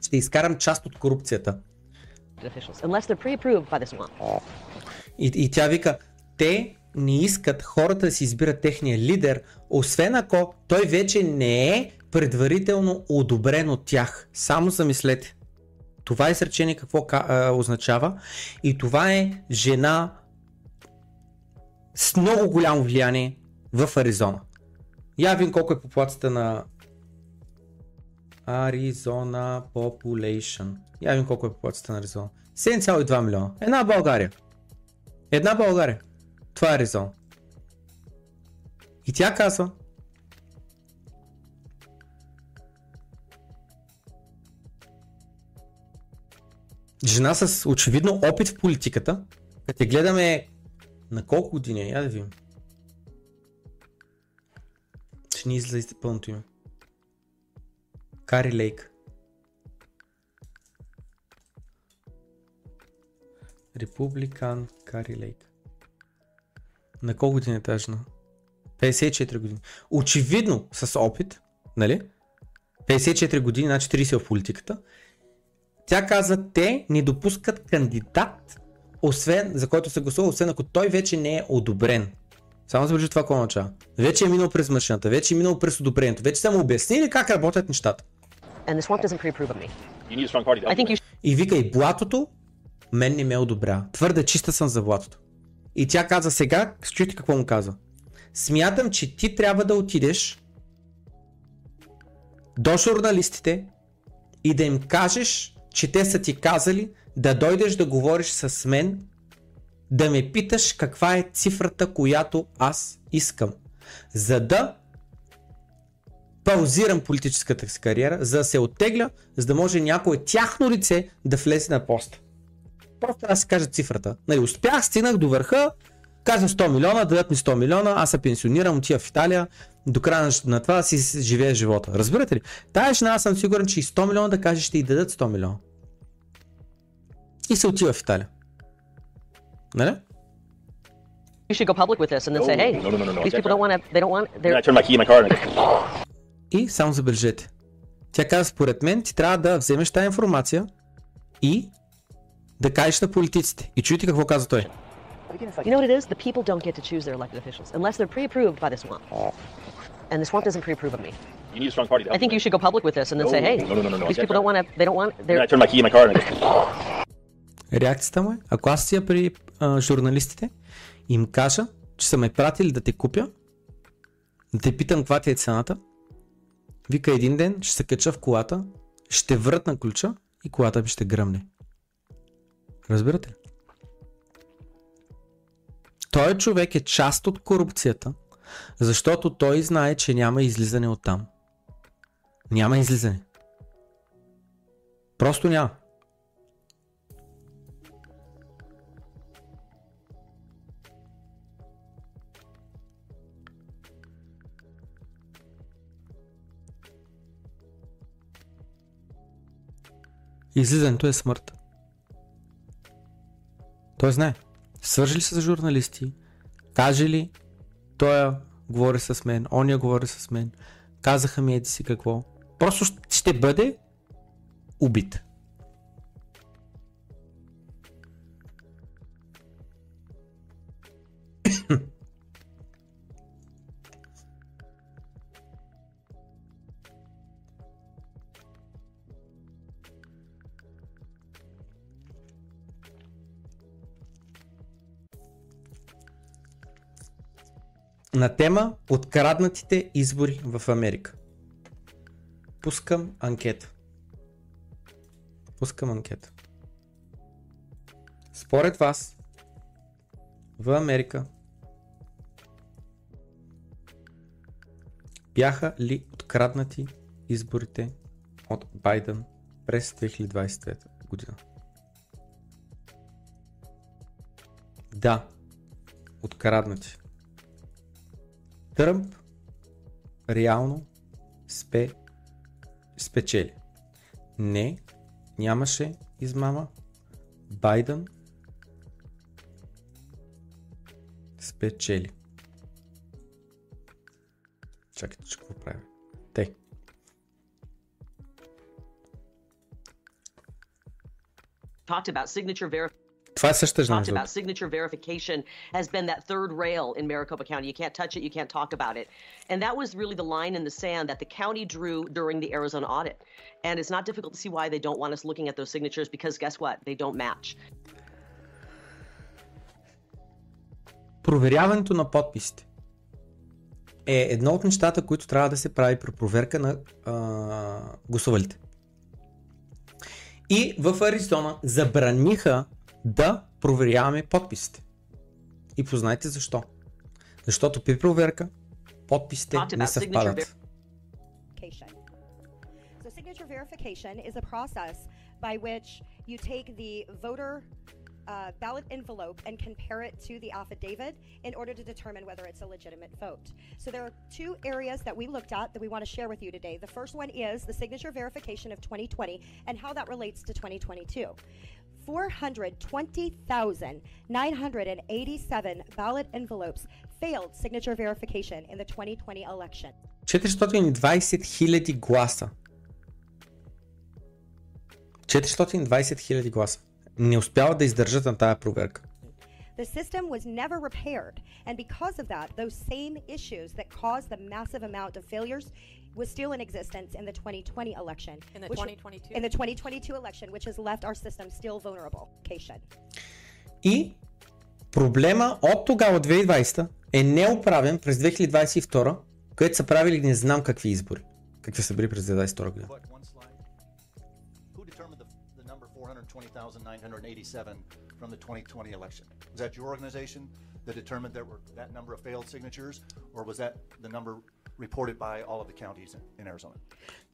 ще изкарам част от корупцията. Unless they're pre-approved by this one. И, и тя вика, те не искат хората да си избират техния лидер, освен ако той вече не е предварително одобрен от тях. Само замислете. Това изречение какво а, означава? И това е жена с много голямо влияние в Аризона. Я видим колко е популацията на Аризона Population. Я видим колко е популацията на Аризона. седем цяло и два милиона. Една България. Една България. Това е Аризона. И тя казва. Жена с очевидно опит в политиката. Като гледаме на колко години, я да видим. Ще ни излезе пълното име. Кари Лейк. Републикан Кари Лейк. На колко години е тази жена? петдесет и четири години. Очевидно с опит, нали? петдесет и четири години, значи трийсет в политиката. Тя каза, те не допускат кандидат, освен, за който се гласува, освен ако той вече не е одобрен. Само забележи това какво означава. Вече е минал през машината, вече е минал през одобрението, вече са му обяснили как работят нещата. You... И вика, и блатото мен не ме одобря. Твърде чиста съм за блатото. И тя каза сега, чуйте какво му каза. Смятам, че ти трябва да отидеш до журналистите и да им кажеш, че те са ти казали да дойдеш да говориш с мен, да ме питаш каква е цифрата, която аз искам, за да паузирам политическата си кариера, за да се оттегля, за да може някое тяхно лице да влезе на поста. Просто аз си кажа цифрата. Нали, успях, стигнах до върха, казвам сто милиона, дадат ми сто милиона, аз се пенсионирам, отива в Италия, до края на това си живее живота. Разбирате ли? Тая жена, аз съм сигурен, че и сто милиона да кажеш, ще й дадат сто милиона. И се отива в Италия. Нали? И само забележете. Тя казва, според мен ти трябва да вземеш тази информация и да кажеш на политиците. И чуйте какво каза той. You know what it is? The people don't get to choose their elected officials unless they're pre-approved by the swamp. And the swamp doesn't pre-approve of me. You need a strong party. I think you should go public with this and then say, hey, these people don't want to, they don't want, they're... I turn my key in my car and I go... Реакцията му е, ако аз си я при а, журналистите, им кажа, че са ме пратили да те купя, да те питам каква ти е цената, вика един ден, ще се кача в колата, ще вратна ключа и колата ми ще гръмне. Разбирате ли? Той човек е част от корупцията, защото той знае, че няма излизане оттам. Няма излизане. Просто няма. Излизането е смърт. Той знае. Свържи ли се с журналисти, каже ли, той говори с мен, оня говори с мен, казаха ми еди си какво. Просто ще бъде убит. На тема откраднатите избори в Америка. Пускам анкета. Пускам анкета. Според вас в Америка бяха ли откраднати изборите от Байдън през две хиляди двадесет и трета година? Да, откраднати. Тръмп реално спе, спечели. Не, нямаше измама. Байдън спечели. Чакайте, че какво правим. Те. Това е същата жена. Проверяването на подписите е едно от нещата, които трябва да се прави при проверка на а, гласувалите. И в Аризона забраниха да проверяваме подписите. И познайте защо. Защото при проверка подписите не съвпадат. So signature verification is a process by which you take the voter uh, ballot envelope and compare it to the affidavit in order to determine whether it's a legitimate vote. So there are two areas that we looked at that we want to share with you today. The first one is the signature verification of twenty twenty and how that relates to twenty twenty-two. four hundred twenty thousand nine hundred eighty-seven ballot envelopes failed signature verification in the twenty twenty election. четиристотин и двадесет хиляди гласа. четиристотин и двадесет хиляди гласа. Не успяват да издържат на тая проверка. The system was never repaired, and because of that, those same issues that caused the massive amount of failures was still in existence in the twenty twenty election. In the twenty twenty-two? In the twenty twenty-two election, which has left our system still vulnerable. И проблема от тогава, две хиляди и двадесета, е неуправен през две хиляди двадесет и втора, където са правили не знам какви избори. Какви са били през две хиляди двадесет и втора година. four hundred twenty thousand nine hundred eighty-seven from the twenty twenty election. Was that your organization that determined there were that number of failed signatures, or was that the number reported by all of the counties in Arizona?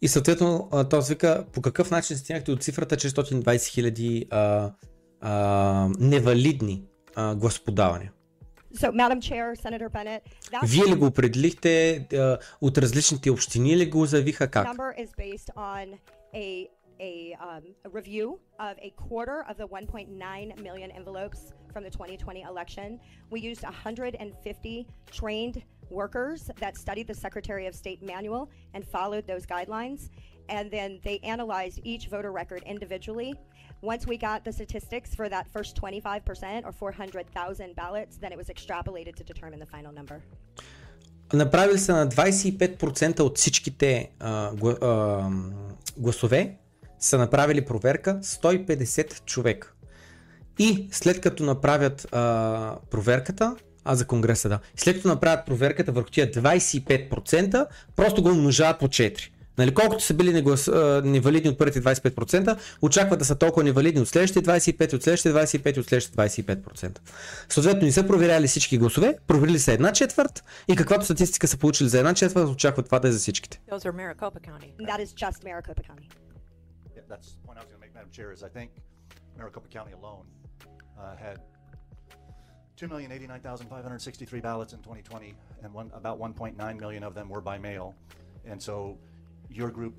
И съответно този вика, по какъв начин стигнахте от цифрата шестстотин и двадесет хиляди а, а, невалидни а, гласоподавания? So, Madam Chair, Senator Bennett, that's... Вие ли го определихте, а, от различните общини ли го завиха, как? A, um, a review of a quarter of the one point nine million envelopes from the twenty twenty election. We used one hundred fifty trained workers that studied the Secretary of State manual and followed those guidelines. And then they analyzed each voter record individually. Once we got the statistics for that first twenty-five percent or four hundred thousand ballots, then it was extrapolated to determine the final number. Направили се на двадесет и пет процента от всичките а, гла, а, гласове. Са направили проверка сто и петдесет човека. И след като направят а, проверката, а за конгреса да, след като направят проверката върху тия двадесет и пет процента, просто го умножават по четири. Нали, колкото са били неглас, а, невалидни от първите двадесет и пет процента, очакват да са толкова невалидни от следващите двадесет и пет процента, от следващите двадесет и пет процента, от следващите двадесет и пет процента. Съответно не са проверяли всички гласове, проверили са една четвърт и каквато статистика са получили за една четвърт, очакват това да е за всичките. That's the point I was going to make, Madam Chair, is I think Maricopa County alone uh, had two million eighty-nine thousand five hundred sixty-three ballots in twenty twenty, and one, about one point nine million of them were by mail. And so your group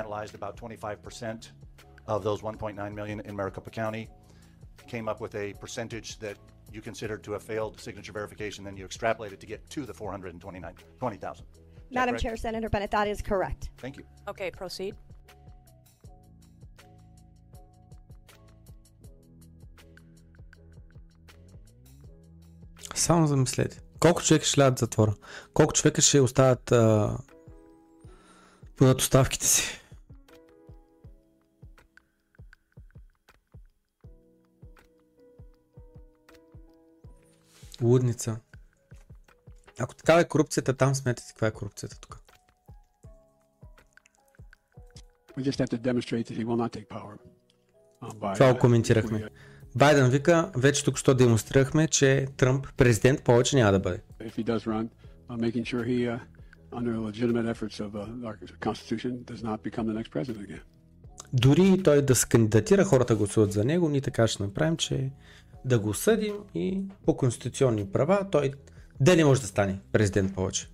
analyzed about twenty-five percent of those one point nine million in Maricopa County, came up with a percentage that you considered to have failed signature verification, then you extrapolated to get to the four hundred twenty thousand. Madam Chair, Senator Bennett, that is correct. Thank you. Okay, proceed. Само замислете. Колко човека ще лядат в затвора? Колко човека ще оставят а... подат оставките си? Лудница. Ако такава е корупцията там, сметете каква е корупцията тук. Това го коментирахме. Байден вика, вече току-що демонстрирахме, че Тръмп президент повече няма да бъде. Дори той да се кандидатира, хората гласуват за него, ние така ще направим, че да го съдим и по конституционни права той да не може да стане президент повече.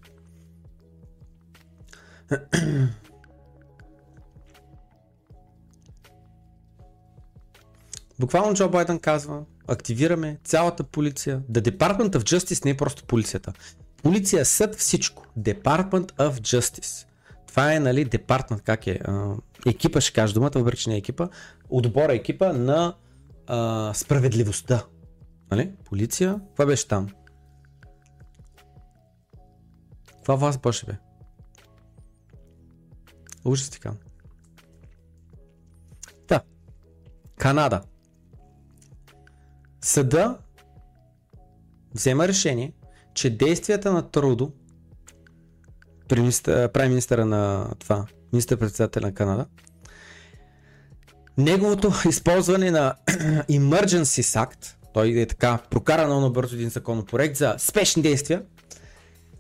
Буквално Джо Байден казва, активираме цялата полиция. The Department of Justice не е просто полицията. Полиция, съд, всичко. Department of Justice. Това е, нали, департмент, как е, а, екипа, ще кажа думата, въпреки че не е екипа, отбора екипа на а, справедливостта. Нали? Полиция, това беше там. Това власт беше бе. Ужас така. Да. Канада. Съда взема решение, че действията на Трудо, прайм министъра на това, министър-председател на Канада, неговото използване на Emergencies Act, той е така прокара много бързо един законопроект за спешни действия,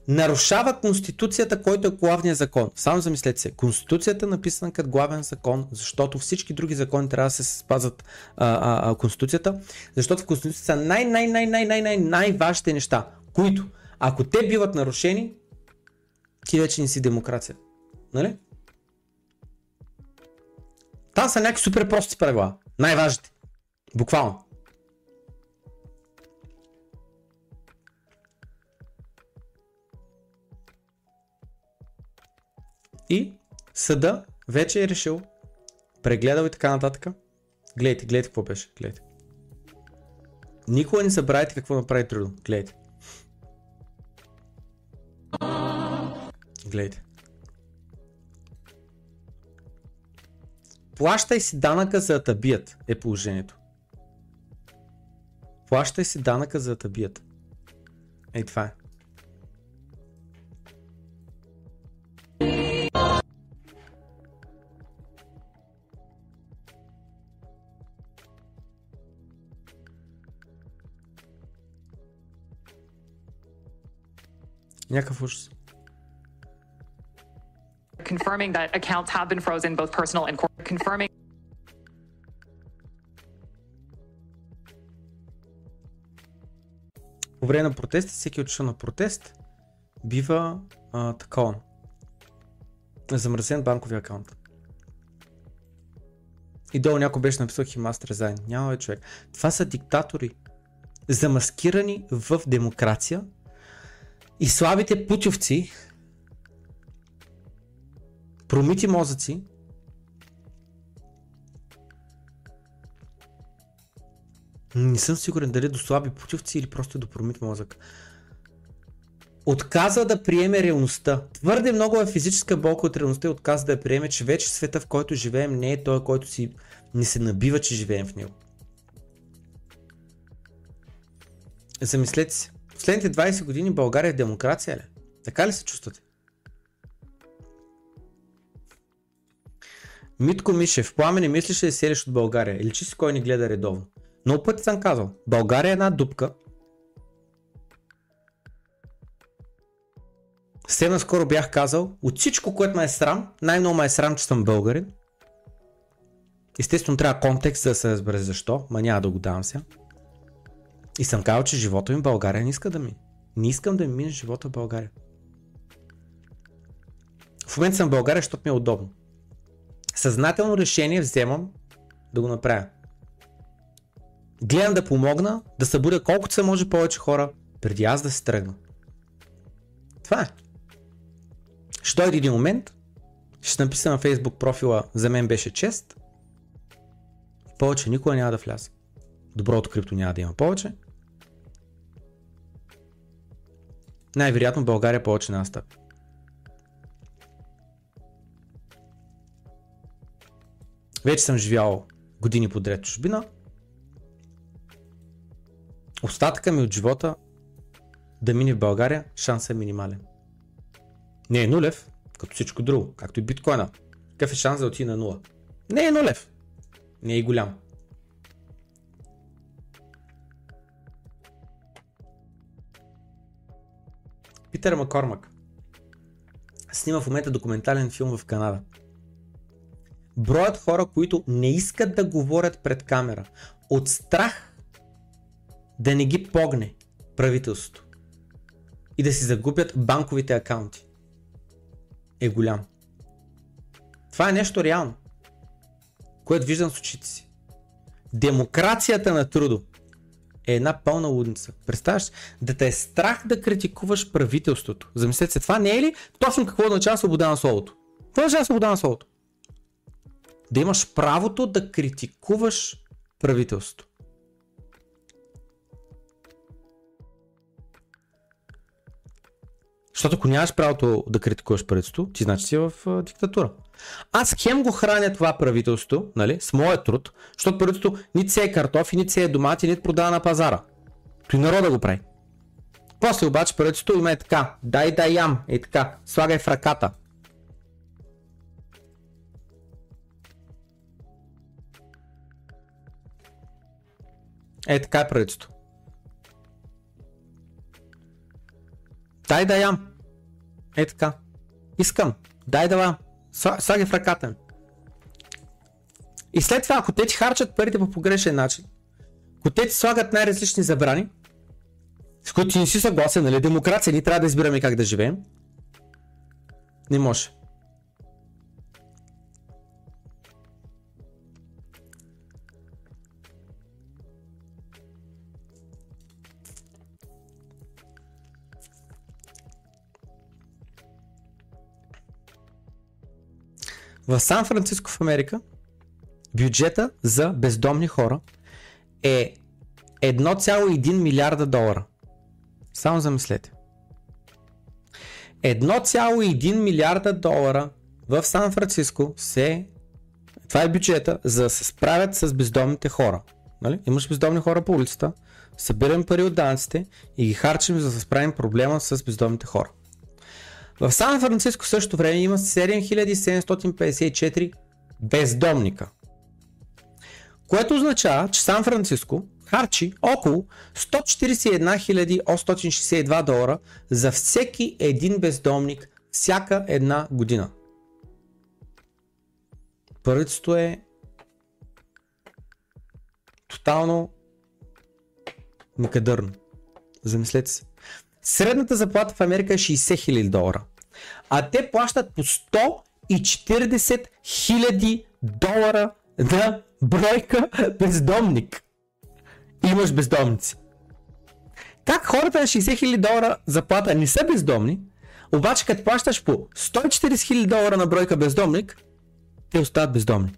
нарушава конституцията, който е главният закон. Само замислете се, конституцията е написана като главен закон, защото всички други закони трябва да се спазват а, а, а, конституцията, защото в конституцията са най-най-най-най-най-най-най-важните неща, които ако те биват нарушени, ти вече не си демокрация. Нали? Там са някакви супер прости правила, най-важните, буквално. И съда вече е решил, прегледал и така нататък. Гледайте, гледайте какво беше, гледайте. Никога не събравяйте какво направи Трудо, гледайте. Гледайте. Плащай си данъка, за да табият е положението. Плащай си данъка, за да табият. Ей, това е. Някакъв ужас. Confirming that accounts have been frozen, both personal and corporate. Confirming. По време на протеста, всеки отишъл на протест бива а, такова. Замразен банковия акаунт. И долу някой беше написал he must resign. Няма човек. Това са диктатори, замаскирани в демокрация, и слабите путьовци, промити мозъци, не съм сигурен дали до слаби путьовци или просто до промит мозък, отказва да приеме реалността. Твърде много е физическа болка от реалността и отказва да я приеме, че вече света, в който живеем, не е той, който си не се набива, че живеем в него. Замислете се, последните двайсет години България е демокрация ли? Така ли се чувствате? Митко Мишев, Пламене, мислиш ли да селиш от България? Или че си кой ни гледа редовно? Много пъти съм казал, България е една дупка. Съвсем наскоро бях казал, от всичко, което ме е срам, най-много ме е срам, че съм българин. Естествено трябва контекст да се разбере защо, ма няма да го давам сега. И съм казал, че живота ми в България не иска да ми. Не искам да ми мине живота в България. В момента съм в България, защото ми е удобно. Съзнателно решение вземам да го направя. Гледам да помогна, да събудя колкото се може повече хора, преди аз да се тръгна. Това е. Ще дойде един момент, ще написа на Facebook профила, за мен беше чест. Повече никога няма да вляза. Доброто крипто няма да има повече. Най-вероятно България повече не настъпи. Вече съм живял години подред чужбина. Остатъка ми от живота да мине в България, шансът е минимален. Не е нулев, като всичко друго, както и биткоина. какъв е шанс да отиде на нула? Не е нулев. Не е и голям. Питър Маккормак снима в момента документален филм в Канада. Броят хора, които не искат да говорят пред камера от страх да не ги погне правителството и да си загубят банковите акаунти е голям. Това е нещо реално, което виждам с очите си. Демокрацията на Трудо е една пълна лудница. Представяш, да те е страх да критикуваш правителството. Замислете се, това не е ли точно какво означава свобода на словото? Това означава свобода на словото. Да имаш правото да критикуваш правителството. Защото ако нямаш правото да критикуваш правителството, ти значи си в а, диктатура. Аз хем го храня това правителство, нали, с моя труд, защото правителството нито се е картофи, нито се е домати, нито продава на пазара. Той народа го прави. После обаче правителството има е така, дай да ям, е така, слагай в ръката. Е така е правителството. Дай да ям. Е така. Искам. Дай да ям. Слагай в ръката ми. И след това, ако те ти харчат парите по погрешен начин, ако те ти слагат най-различни забрани, с които ти не си съгласен, нали, демокрация, ние трябва да избираме как да живеем, не може. В Сан Франциско в Америка бюджета за бездомни хора е едно цяло и един милиарда долара. Само замислете. едно цяло и един милиарда долара в Сан Франциско се... Това е бюджета за да се справят с бездомните хора. Нали? Имаш бездомни хора по улицата, събираме пари от данците и ги харчим за да се справим проблема с бездомните хора. В Сан Франциско в същото време има седем хиляди седемстотин петдесет и четири бездомника, което означава, че Сан Франциско харчи около сто четиридесет и една хиляди осемстотин шестдесет и два долара за всеки един бездомник всяка една година. Правителството е тотално некадърно. Замислете се. Средната заплата в Америка е шестдесет хиляди долара, а те плащат по сто и четиридесет хиляди долара на бройка бездомник. Имаш бездомници. Как хората на шестдесет хиляди долара заплата не са бездомни, обаче като плащаш по сто и четиридесет хиляди долара на бройка бездомник, те остават бездомни.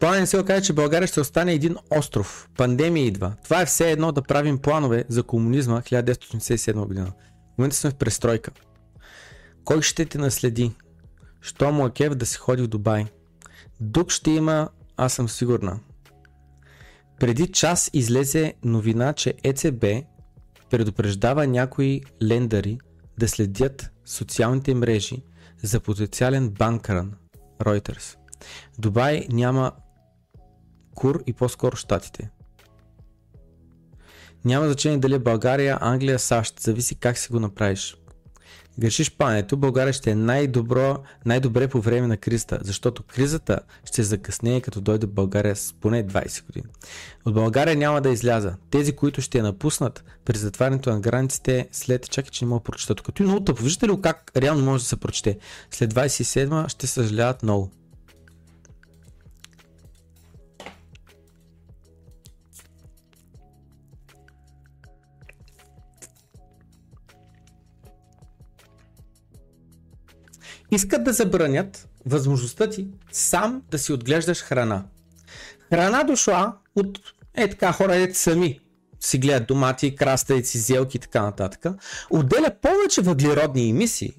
Планът се окаже, че България ще остане един остров. Пандемия идва. Това е все едно да правим планове за комунизма хиляда деветстотин осемдесет и седма година. В момента сме в престройка. Кой ще те наследи? Що му е кеф да се ходи в Дубай? Дуб ще има, аз съм сигурна. Преди час излезе новина, че Е Це Бе предупреждава някои лендари да следят социалните мрежи за потенциален банкран. Reuters. Дубай няма кур и по-скоро щатите. Няма значение дали е България, Англия, САЩ, зависи как си го направиш. Грешиш пането, България ще е най-добро, най-добре по време на кризата, защото кризата ще закъснее като дойде в България с поне двадесет години. От България няма да изляза. Тези, които ще я напуснат при затварянето на границите след... Чакай, че не мога да прочета. Като и много тъпо, виждате ли как реално може да се прочете? След двадесет и седма ще съжаляват много. Искат да забранят възможността ти сам да си отглеждаш храна. Храна дошла от е така хора, дето сами си гледат домати, краставици, зелки и така нататък. Отделя повече въглеродни емисии,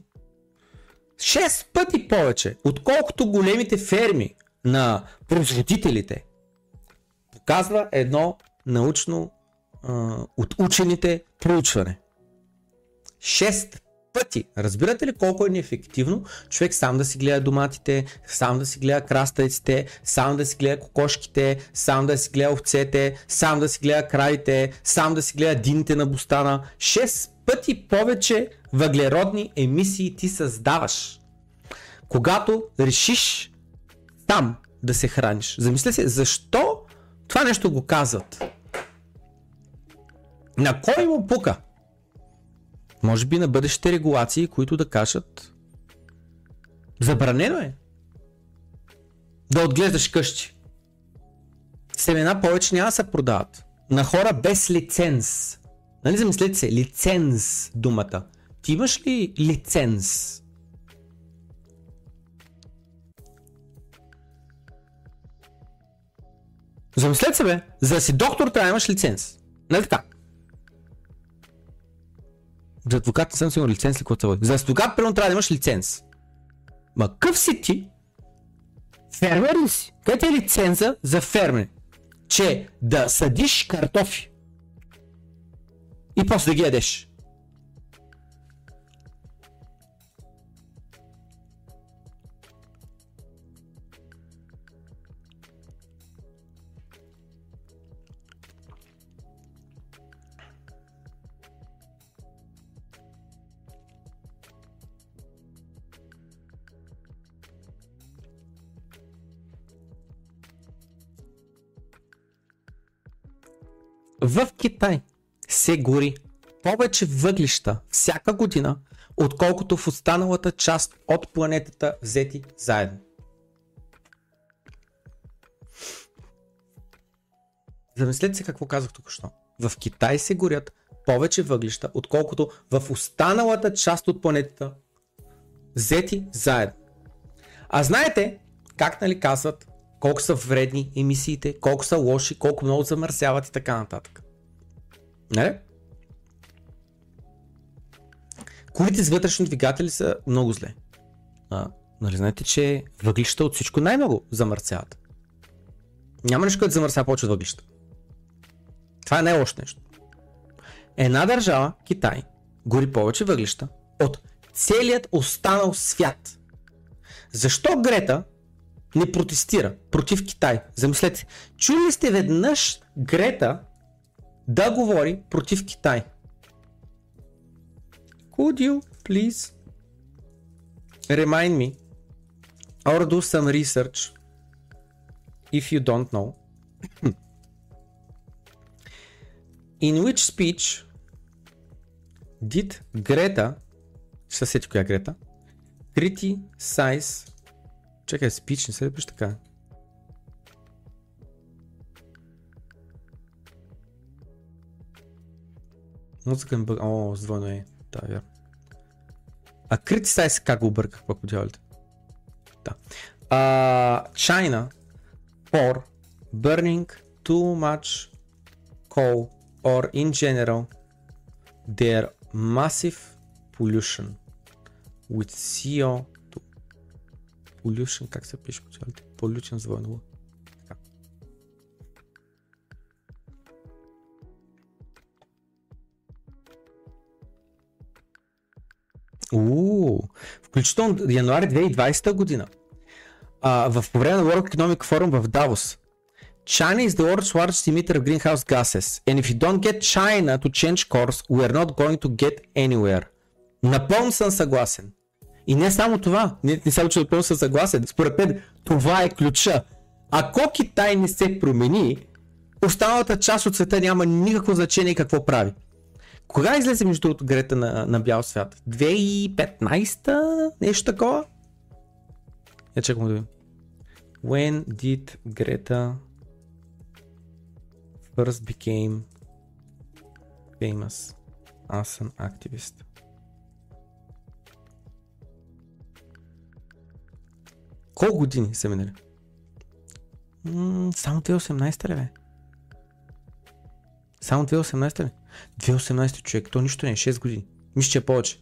шест пъти повече, отколкото големите ферми на производителите. Показва едно научно а, от учените проучване. шест пъти. Разбирате ли колко е неефективно човек сам да си гледа доматите, сам да си гледа краставиците, сам да си гледа кокошките, сам да си гледа овцете, сам да си гледа кравите, сам да си гледа дините на бустана. шест пъти повече въглеродни емисии ти създаваш, когато решиш там да се храниш. Замисля се, защо това нещо го казват? На кой му пука? Може би на бъдещите регулации, които да кажат забранено е да отглеждаш къщи. Семена повече няма да се продават на хора без лиценз. Нали замислете се, лиценз думата. Ти имаш ли лиценз? Замислете се бе, за да си доктор трябва да имаш лиценз. Нали така? За адвокат не съм сигурен лиценз ли, който се води. За адвокат първо трябва да имаш лиценз. Ма къв си ти? Фермер ли си? Къде е лиценза за фермер? Че да съдиш картофи и после да ги ядеш. В Китай се гори повече въглища всяка година, отколкото в останалата част от планетата взети заедно. Замислете се какво казах току-що. В Китай се горят повече въглища, отколкото в останалата част от планетата взети заедно. А знаете как нали казват? Колко са вредни емисиите, колко са лоши, колко много замърсяват и така нататък. Нали? Колите с вътрешни двигатели са много зле. А, нали знаете, че въглища от всичко най-много замърсяват. Няма нещо, което замърсява повече от въглища. Това е най-лошо нещо. Една държава, Китай, гори повече въглища от целият останал свят. Защо Грета не протестира против Китай? Замислете, чули сте веднъж Грета да говори против Китай? Could you please remind me or do some research if you don't know in which speech did Greta, ще сети коя Грета, criticize. Чакай, спич, не се ли пише така? Музика ми бъг... О, сдвойно е. Да, вярно. А критисайз как го обърках пък по дяволите? Да. Uh, China for burning too much coal or in general their massive pollution with си о. Pollution, как се пише? Pollution с двойно. Уу, включително януари две хиляди и двадесета година. Uh, в по време на World Economic Forum в Давос. China is the world's largest emitter of greenhouse gases. And if you don't get China to change course, we're not going to get anywhere. Напълно съм съгласен. И не само това, не, не само че отпълно съм съгласен, според мен това е ключа. Ако Китай не се промени, останалата част от света няма никакво значение какво прави. Кога излезе между другото Грета на, на бял свят? две хиляди и петнадесета? Нещо такова? Я чакам да видим. When did Greta first became famous as an activist? Колко години са минали? М- само две хиляди и осемнадесета ли бе? Само две хиляди и осемнадесета ли? две хиляди и осемнадесета човек, то нищо не е, шест години. Мисля, че е повече.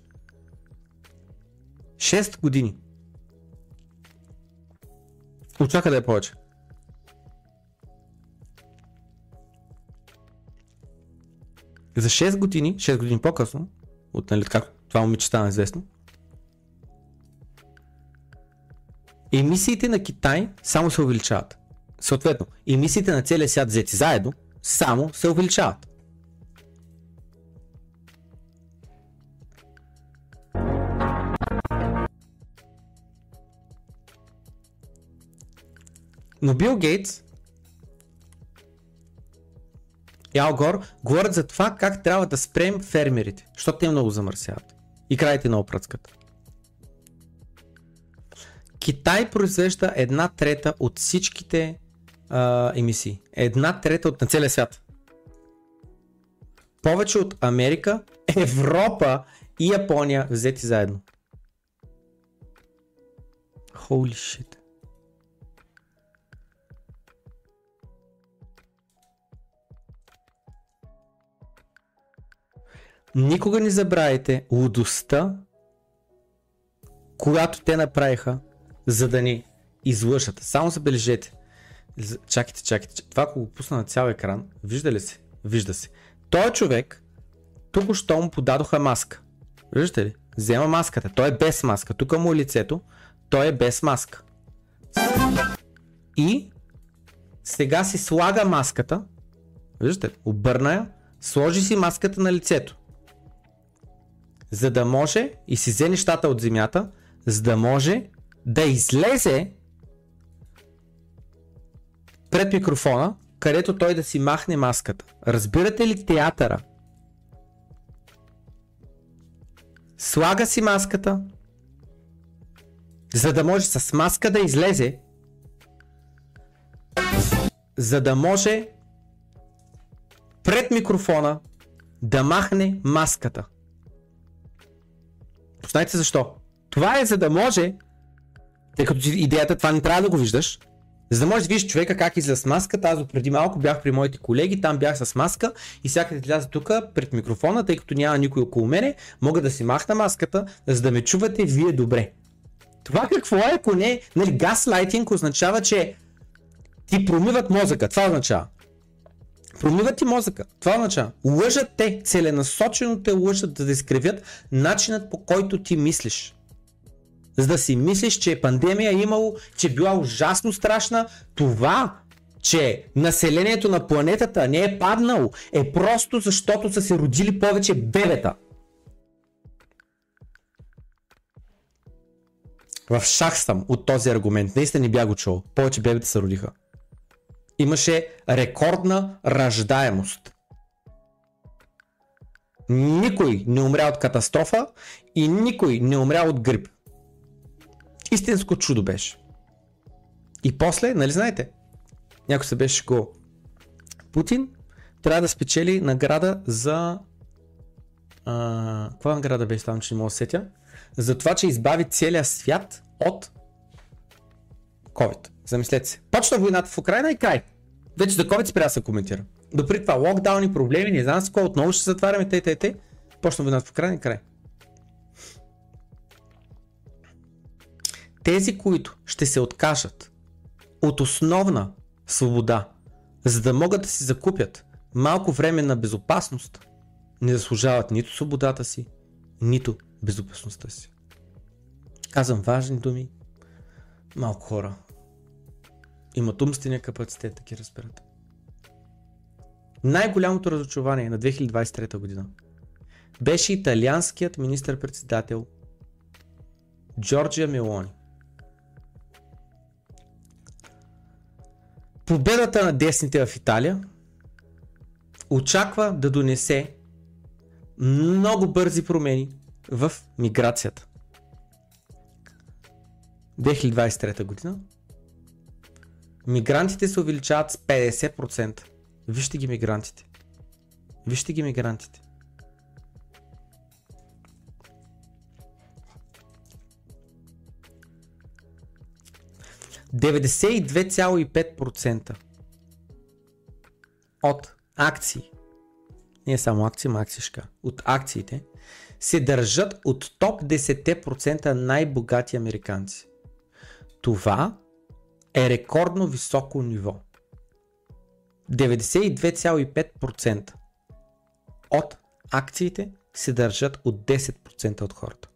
шест години. Очаква да е повече. За шест години, шест години по-късно, от нали, как това момиче стана известно, емисиите на Китай само се увеличават. Съответно, емисиите на целия свят взети заедно само се увеличават. Но Бил Гейтс и Ал Гор говорят за това как трябва да спрем фермерите, защото те много замърсяват и краите много пръцкат. Китай произвежда една трета от всичките а, емисии. Една трета от на целия свят. Повече от Америка, Европа и Япония взети заедно. Holy shit. Никога не забравяйте лудостта, когато те направиха, за да ни излъжат. Само забележете. Чакайте, чакайте. Това ако го пусна на цял екран, вижда ли се? Вижда се. Той човек, тук що му подадоха маска. Виждате ли? Взема маската. Той е без маска. Тук му е лицето. Той е без маска. И сега си слага маската. Виждате ли? Обърна я. Сложи си маската на лицето. За да може и си взе нещата от земята, за да може да излезе пред микрофона, където той да си махне маската. Разбирате ли театъра? Слага си маската, за да може с маска да излезе, за да може пред микрофона да махне маската. Познайте защо. Това е за да може, тъй като идеята това не трябва да го виждаш, за да можеш да видиш човека как изля с маската. Аз преди малко бях при моите колеги, там бях с маска и всякъде изляза тук пред микрофона, тъй като няма никой около мене, мога да си махна маската, за да ме чувате вие добре. Това какво е, ако не, нали, газлайтинг означава, че ти промиват мозъка, това означава. Промиват ти мозъка. Това означава. Лъжат те, целенасочено те лъжат, за да изкривят начинът, по който ти мислиш. За да си мислиш, че пандемия имало, че била ужасно страшна. Това, че населението на планетата не е паднало, е просто защото са се родили повече бебета. В шах съм от този аргумент. Наистина не бях го чул. Повече бебета се родиха. Имаше рекордна раждаемост. Никой не умря от катастрофа и никой не умря от грип. Истинско чудо беше. И после, нали знаете, някой се беше го. Путин трябва да спечели награда за... А, каква награда беше там, че не мога да сетя? За това, че избави целия свят от COVID. Замислете се. Почна войната в Украйна и край. Вече за COVID спря да се коментира. Допри това локдауни, проблеми, не знам с кой, отново ще затваряме те, те, те. Почна войната в Украйна и край. Тези, които ще се откажат от основна свобода, за да могат да си закупят малко време на безопасност, не заслужават нито свободата си, нито безопасността си. Казвам важни думи, малко хора имат умствения капацитет да ги разберат. Най-голямото разочарование на две хиляди двадесет и трета година беше италианският министър-председател Джорджия Мелони. Победата на десните в Италия очаква да донесе много бързи промени в миграцията. две хиляди двадесет и трета година мигрантите се увеличават с петдесет процента. Вижте ги мигрантите. Вижте ги мигрантите. деветдесет и две цяло и пет процента от акции, не само акции, ма акциишка, от акциите се държат от топ десет процента най-богати американци. Това е рекордно високо ниво. деветдесет и две цяло и пет процента от акциите се държат от десет процента от хората.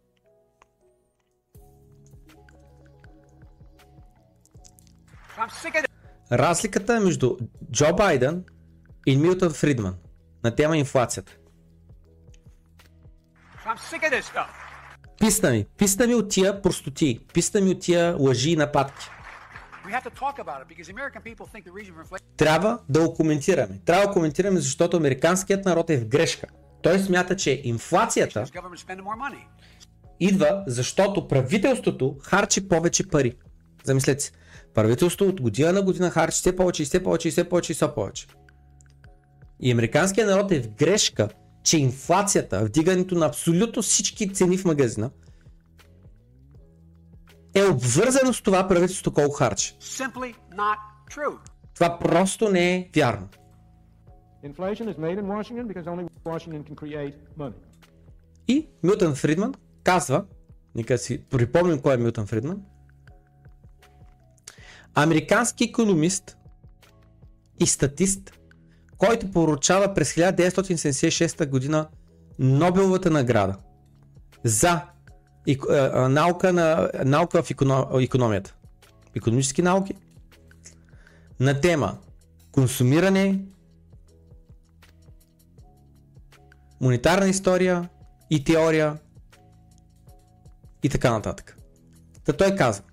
Разликата е между Джо Байден и Милтън Фридман на тема инфлацията. Писна ми, писна ми от тия простотии, писна ми от тия лъжи и нападки. Трябва да го коментираме. Трябва да го коментираме, защото американският народ е в грешка. Той смята, че инфлацията идва, защото правителството харчи повече пари. Замислете се. Правителството от година на година харчи все повече, все повече, все повече, все повече. И американският народ е в грешка, че инфлацията, вдигането на абсолютно всички цени в магазина, е обвързано с това правителството колко харчи. Това просто не е вярно. И Милтън Фридман казва, нека си припомним кой е Милтън Фридман, американски икономист и статист, който поручава през хиляда деветстотин седемдесет и шеста година Нобеловата награда за и, а, наука, на, наука в економ, економията, икономически науки, на тема консумиране, монетарна история и теория и така нататък. Та той казва: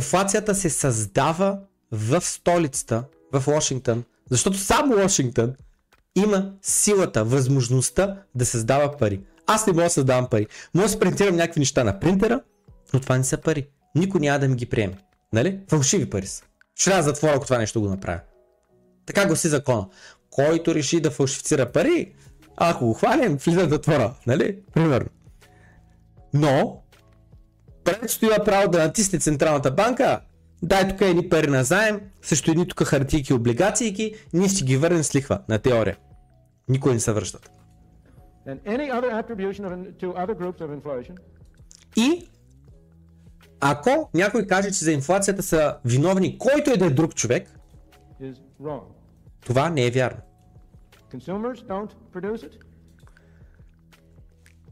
инфлацията се създава в столицата, в Вашингтон, защото само Вашингтон има силата, възможността да създава пари. Аз не мога да създавам пари. Мога да спринтирам някакви неща на принтера, но това не са пари. Никой няма да ми ги приеме. Нали? Фалшиви пари са. Ще трябва да затворя, ако това нещо го направя. Така гласи закона. Който реши да фалшифицира пари, ако го хванем, влиза в затвора. Нали? Примерно. Но правителството има право да натисне Централната банка, дай тук едни пари на заем, също едни тук хартийки и облигациики, ние ще ги върнем с лихва, на теория. Никой не се връщат. И ако някой каже, че за инфлацията са виновни който е да е друг човек, това не е вярно.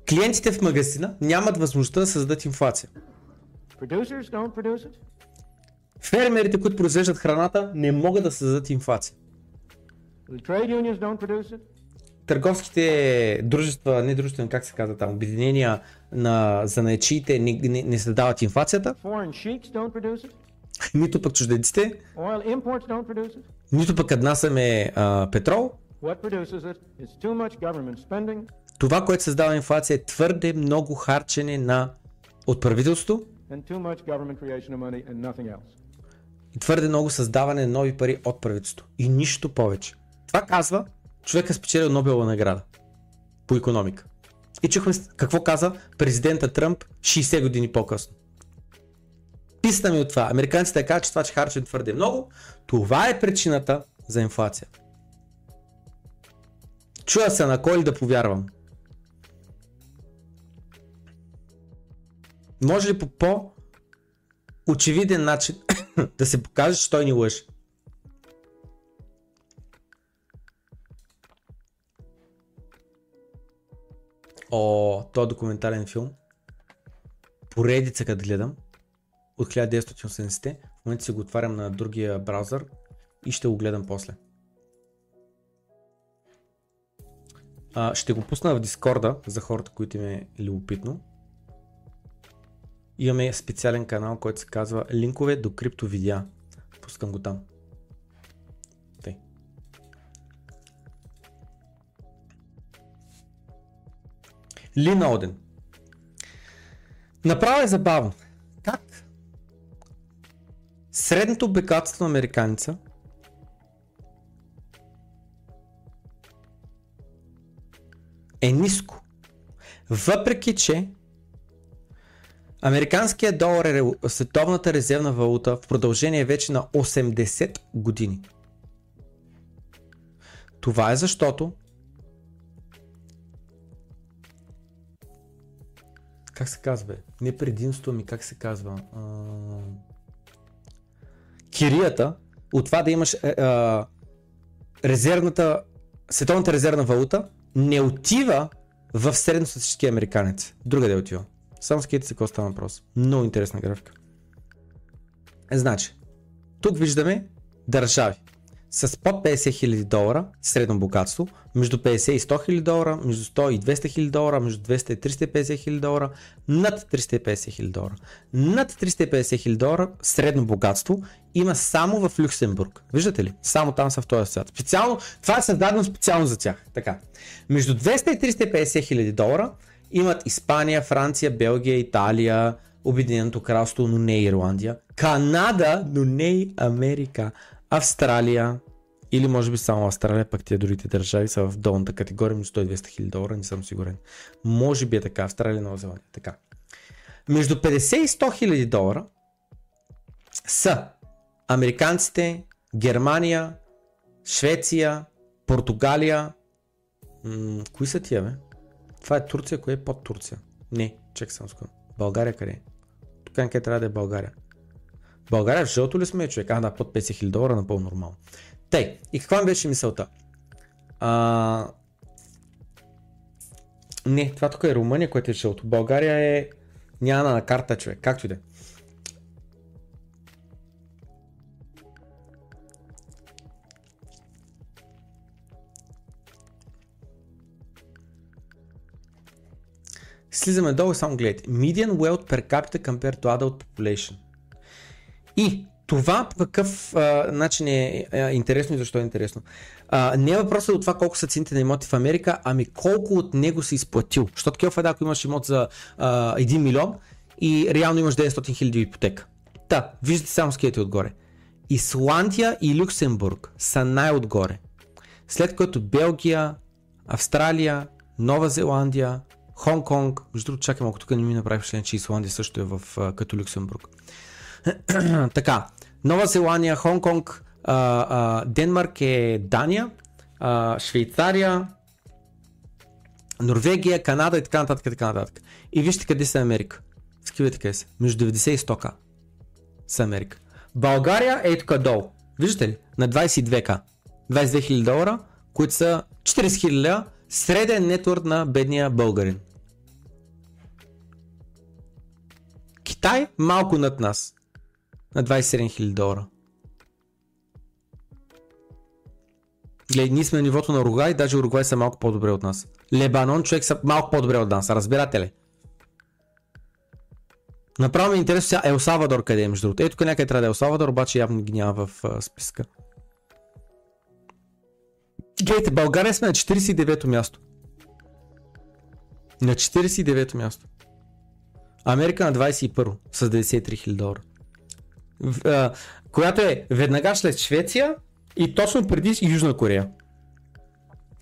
Клиентите в магазина нямат възможността да създадат инфлация. Фермерите, които произвеждат храната, не могат да създадат инфлация. Търговските дружества, не дружества, как се казва там, обединения на занаятчиите не, не, не създават инфлацията. Нито пък чужденците. Нито пък отнасяме а, петрол. Това, което създава инфлация е твърде много харчене на от правителството и твърде много създаване на нови пари от правителството и нищо повече. Това казва човека, спечелил Нобелова награда по икономика. И чухме какво каза президента Тръмп шейсет години по-късно. Писна ми от това. Американците казват, че това, че харчат твърде много, това е причината за инфлация. Чуя се на кой ли да повярвам. Може ли по по-очевиден начин да се покаже, че той ни лъжи? О, този документален филм, поредица като гледам, от хиляда деветстотин и осемдесетте, в момента си го отварям на другия браузър и ще го гледам после. А, ще го пусна в Дискорда за хората, които им е любопитно. Имаме специален канал, който се казва Линкове до криптовидеа. Пускам го там. Тъй. Лин Олден. Направо е забавно. Как? Средното богатство на американеца е ниско. Въпреки че американският долар е световната резервна валута в продължение вече на осемдесет години. Това е защото, как се казва, не предимство ми, как се казва, а... кирията от това да имаш е, е, резервната, световната резервна валута не отива в средностатистическия американец. Другаде отива. Само скидайте се какво става въпрос. Много интересна графика. Значи, тук виждаме държави с под петдесет хиляди долара средно богатство, между петдесет и сто хиляди долара, между сто и двеста хиляди долара, между двеста и триста и петдесет хиляди долара, над триста и петдесет хиляди долара. Над триста и петдесет хиляди долара средно богатство има само в Люксембург. Виждате ли? Само там са в този свят. Специално, това е създадено специално за тях. Така. Между двеста и триста и петдесет хиляди долара имат Испания, Франция, Белгия, Италия, Обединеното кралство, но не Ирландия, Канада, но не и Америка, Австралия, или може би само Австралия, пък тия другите държави са в долната категория, между сто и двеста хиляди долара, не съм сигурен. Може би е така, Австралия, Нова Зеландия, така. Между петдесет и сто хиляди долара са американците, Германия, Швеция, Португалия, М- кои са тия бе? Това е Турция, кое е под Турция? Не, чек съм скъм. България къде е? Тук къде трябва да е България? България в жълто ли сме, човек? А, да, под петдесет хиляди долара, напълно нормално. Тъй, и каква ми беше мисълта? А... Не, това тук е Румъния, което е жълто. България е... няма на карта, човек, както и да е. Слизаме долу, само гледайте. Median wealth per capita compared to adult population. И това по какъв а, начин е а, интересно и защо е интересно. А, не е въпросът от това колко са цените на имоти в Америка, ами колко от него си изплатил. Защото кефа е, ако имаш имот за а, един милион и реално имаш деветстотин хиляди ипотека. Та, виждате само скидите отгоре. Исландия и Люксембург са най-отгоре. След което Белгия, Австралия, Нова Зеландия, Хонг Конг, между другото чакам, ако тук не ми направи член, че Исландия също е в, а, като Люксембург. Така, Нова Зеландия, Хонг Конг, а, а, Денмарк е Дания, а, Швейцария, Норвегия, Канада и така нататък, така нататък. И вижте къде са Америка. Скивайте къде са. Между деветдесет и сто хиляди са Америка. България е тук долу. Виждате ли? На двадесет и две хиляди. двадесет и две хиляди долара, които са четиридесет хиляди среден нетворд на бедния българин. Китай малко над нас. На двадесет и седем хиляди долара. Глед, ние сме на нивото на Уругвай, даже Уругвай са малко по-добре от нас. Лебанон, човек, са малко по-добре от нас, разбирате ли? Направо ми е интересно сега Ел Салвадор къде е, между другото. Ето тук някъде трябва да е Ел Салвадор, обаче явно ги няма в а, списка. Гледайте, България сме на четиридесет и девето място. На четиридесет и девето място. Америка на двадесет и първо с деветдесет и три хиляди долара. Която е веднага след Швеция и точно преди Южна Корея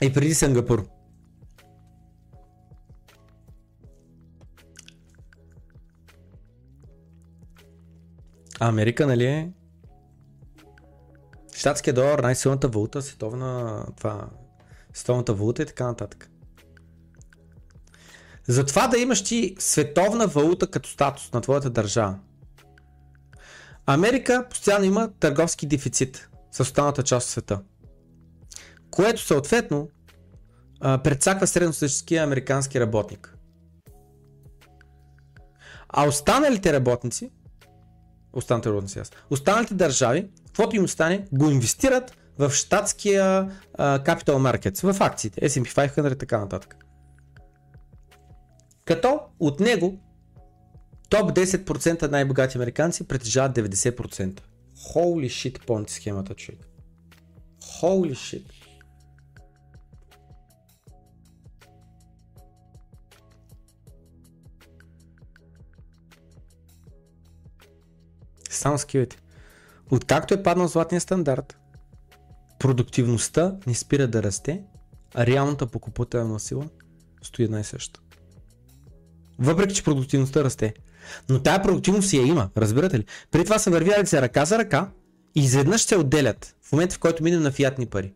и преди Сингапур. А Америка, нали е? Щатския долар, най-силната валута, световна, това, световната валута и така нататък. Затова да имаш ти световна валута като статус на твоята държава. Америка постоянно има търговски дефицит с останалата част от света, което съответно прецаква средностатистическия американски работник. А останалите работници, останалите работници, останалите държави, каквото им остане, го инвестират в щатския капитал маркет, в акциите, Ес енд Пи петстотин и така нататък. Като от него топ десет процента най-богати американци притежават деветдесет процента. Holy shit, помните схемата, човек. Holy shit. Само скивайте. Откакто е паднал златния стандарт, продуктивността не спира да расте, а реалната покупателна сила стои една и съща. Въпреки че продуктивността расте. Но тая продуктивност я има, разбирате ли? При това са вървяли се ръка за ръка и изведнъж се отделят в момента, в който минем на фиатни пари.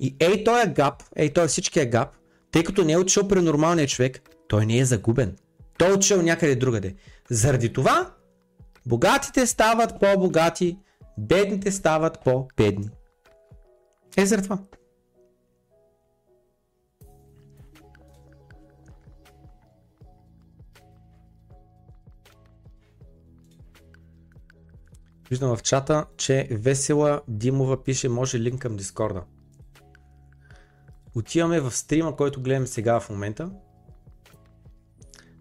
И ей той е гап, ей той е всичкия гап, тъй като не е отишъл при нормалния човек, той не е загубен. Той е отишъл някъде другаде. Заради това богатите стават по-богати, бедните стават по-бедни. Е, заради това. Виждам в чата, че Весела Димова пише, може линк към Дискорда. Отиваме в стрима, който гледам сега в момента.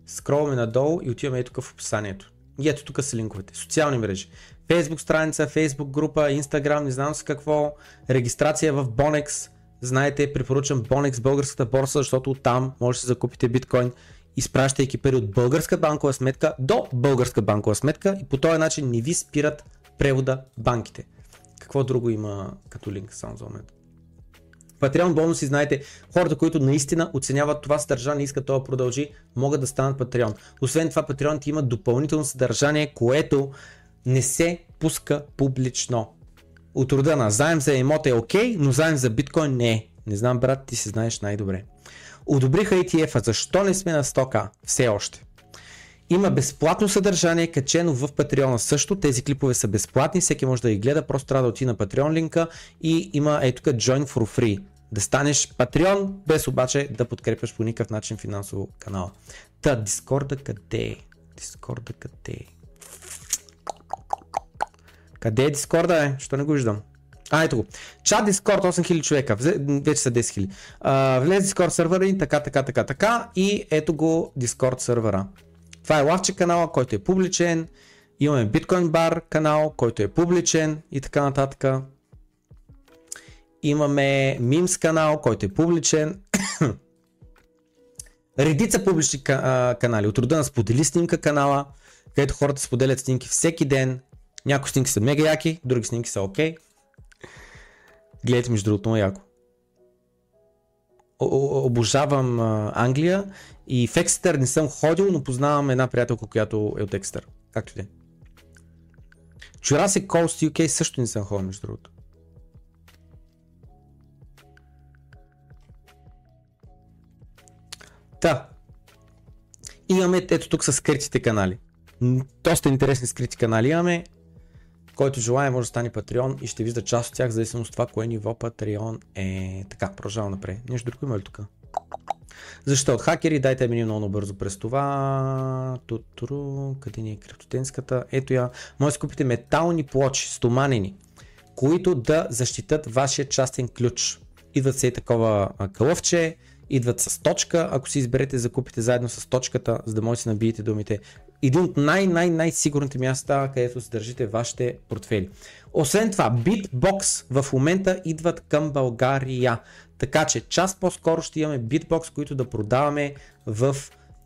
Скролваме надолу и отиваме тук в описанието. И ето тук са линковете. Социални мрежи. Facebook страница, Facebook група, Instagram, не знам с какво. Регистрация в Bonex. Знаете, препоръчвам Bonex, българската борса, защото там може да си закупите биткоин, изпращайки пари от българска банкова сметка до българска банкова сметка, и по този начин не ви спират превода банките. Какво друго има като линк само за момент? Патреон бонуси, знаете, хората, които наистина оценяват това съдържание и искат това продължи, могат да станат Патреон. Освен това, Патреон ти има допълнително съдържание, което не се пуска публично. От рода на заем за имот е окей, но заем за биткоин не е. Не знам, брат, ти се знаеш най-добре. Одобриха и ти еф-а, защо не сме на сто хиляди все още? Има безплатно съдържание, качено в Патреона също, тези клипове са безплатни, всеки може да ги гледа, просто трябва да отида на Патреон линка и има е тук Join for Free, да станеш Патреон, без обаче да подкрепяш по никакъв начин финансово канала. Та, Дискорда къде е? Дискорда къде е? Къде е Дискорда, е? Що не го виждам? А, ето го. Чат Дискорд осем хиляди човека, вече са десет хиляди. Влез Дискорд сервера и така, така, така, така. И ето го Дискорд сервера. Това е лавче канала, който е публичен. Имаме Биткоин бар канал, който е публичен и така нататък. Имаме Мимс канал, който е публичен. Редица публични канали. От рода на сподели снимка канала, където хората споделят снимки всеки ден. Някои снимки са мега яки, други снимки са окей. Гледайте, между другото, много яко. Обожавам Англия и в Екстър не съм ходил, но познавам една приятелка, която е от Екстър. Както и да е. Jurassic Coast ю кей също не съм ходил, между другото. Та. Имаме ето тук с скритите канали. Доста интересни скрити канали имаме. Който желая може да стане Патреон и ще вижда част от тях, зависимо от това кое ниво Патреон е. Така, продължавам напред. Нещо друго има ли тук? Защо от хакери? Дайте ми много бързо през това. Ту-туру. Къде ни е криптотенската? Ето я. Може да купите метални плочи, стоманени, които да защитат вашия частен ключ. Идват се и такова кълъвче, идват с точка. Ако си изберете, закупите заедно с точката, за да може да си набиете думите. Един от най-най-най-сигурните места, където се държите вашите портфели. Освен това, BitBox в момента идват към България. Така че част по-скоро ще имаме BitBox, които да продаваме в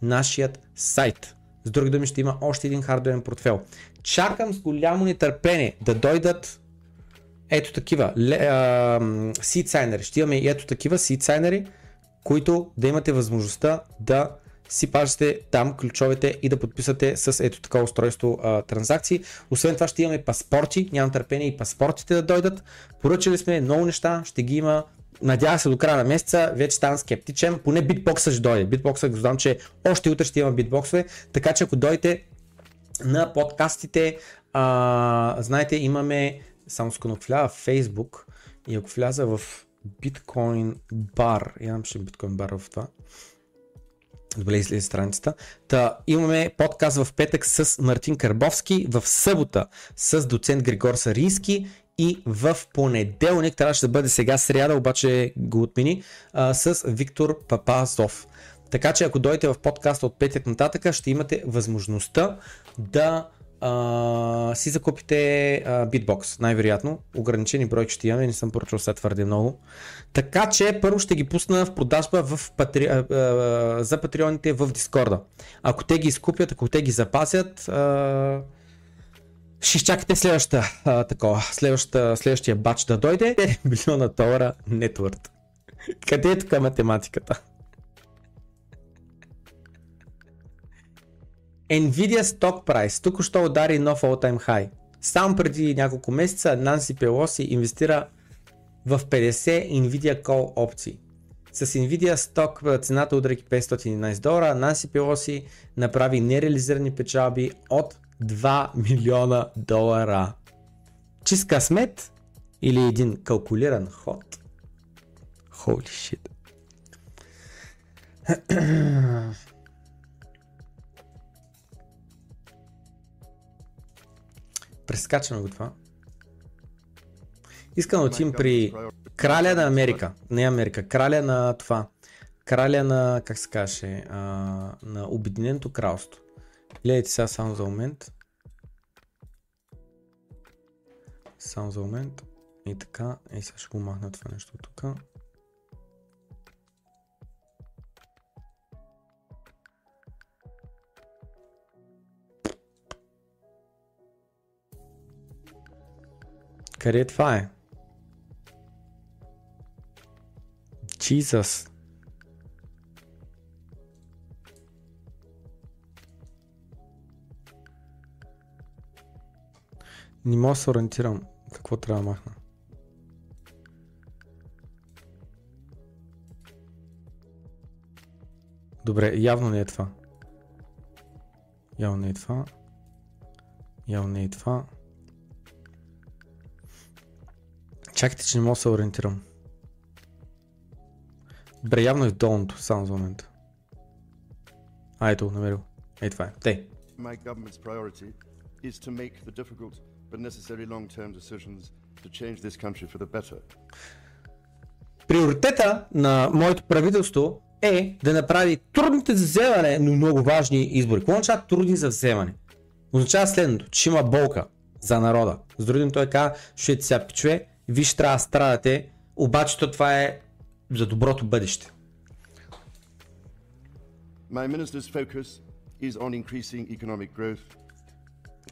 нашият сайт. С други думи, ще има още един хардуерен портфел. Чакам с голямо нетърпение да дойдат ето такива сидсайнери. Ще имаме ето такива сидсайнери, които да имате възможността да си пазите там ключовете и да подписате с ето така устройство а, транзакции. Освен това ще имаме паспорти, нямам търпение и паспортите да дойдат. Поръчали сме много неща, ще ги има. Надявах се до края на месеца, вече ставам скептичен, поне битбокса ще дойде. Битбокса го знам, че още утре ще има битбоксове, така че ако дойдете на подкастите, а, знаете, имаме само сконопля в Facebook и ако вляза в Bitcoin бар, имам ще Bitcoin бар в това. Добре, излезе страницата. Та, имаме подкаст в петък с Мартин Карбовски, в събота с доцент Григор Сарийски и в понеделник, трябваше да бъде сега сряда, обаче го отмени, а, с Виктор Папазов. Така че ако дойдете в подкаста от петък нататък, ще имате възможността да а, си закупите а, BitBox, най-вероятно. Ограничени бройки ще имаме, не съм поръчал сега твърде много. Така че първо ще ги пусна в продажба в патри... а, а, за патреоните в Дискорда. Ако те ги изкупят, ако те ги запазят, а... ще изчакате следващата, а, такова, следващата, следващия бач да дойде. седем милиона долара нетворд. Къде е тук математиката? Nvidia Stock Price току-що удари нов all-time high. Само преди няколко месеца Нанси Пелоси инвестира в петдесет Nvidia Call опции. С Nvidia Stock цената удари петстотин и единайсет долара, Нанси Пелоси направи нереализирани печалби от два милиона долара. чист късмет или един калкулиран ход? Holy shit. Прескачаме го това. Искам да отим при краля на Америка. Не Америка, краля на това. Краля на, как се каже, а, на Обединеното кралство. Гледайте сега само за момент. Само за момент. И така, и сега ще го махна това нещо тук. Къде това е? Jesus. Не мога да се ориентирам какво трябва да махна. Добре, явно не е това. Явно не е това. Явно не е това. Чакайте, че не мога да се ориентирам. Добре, явно е в долното, само за момента. А, ето, намерил. Ей, това е. Тей. Приоритета на моето правителство е да направи трудните за вземане, но много важни избори. Какво означава трудни за вземане? Означава следното, че има болка за народа. С другим той казва, ще се пичове, вие ще трябва да страдате, обаче то това е за доброто бъдеще.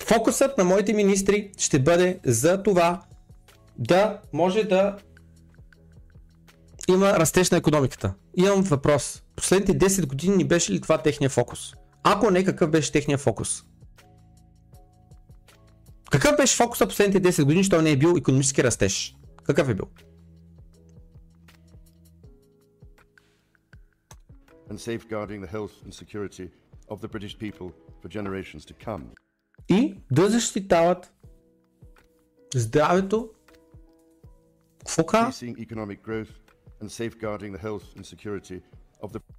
Фокусът на моите министри ще бъде за това да може да има растеж на икономиката. Имам въпрос. Последните десет години не беше ли това техния фокус? Ако не, какъв беше техния фокус? Какъв беше фокусът последните десет години, що не е бил икономически растеж? Какъв е бил? И да защитават здравето. Какво казва?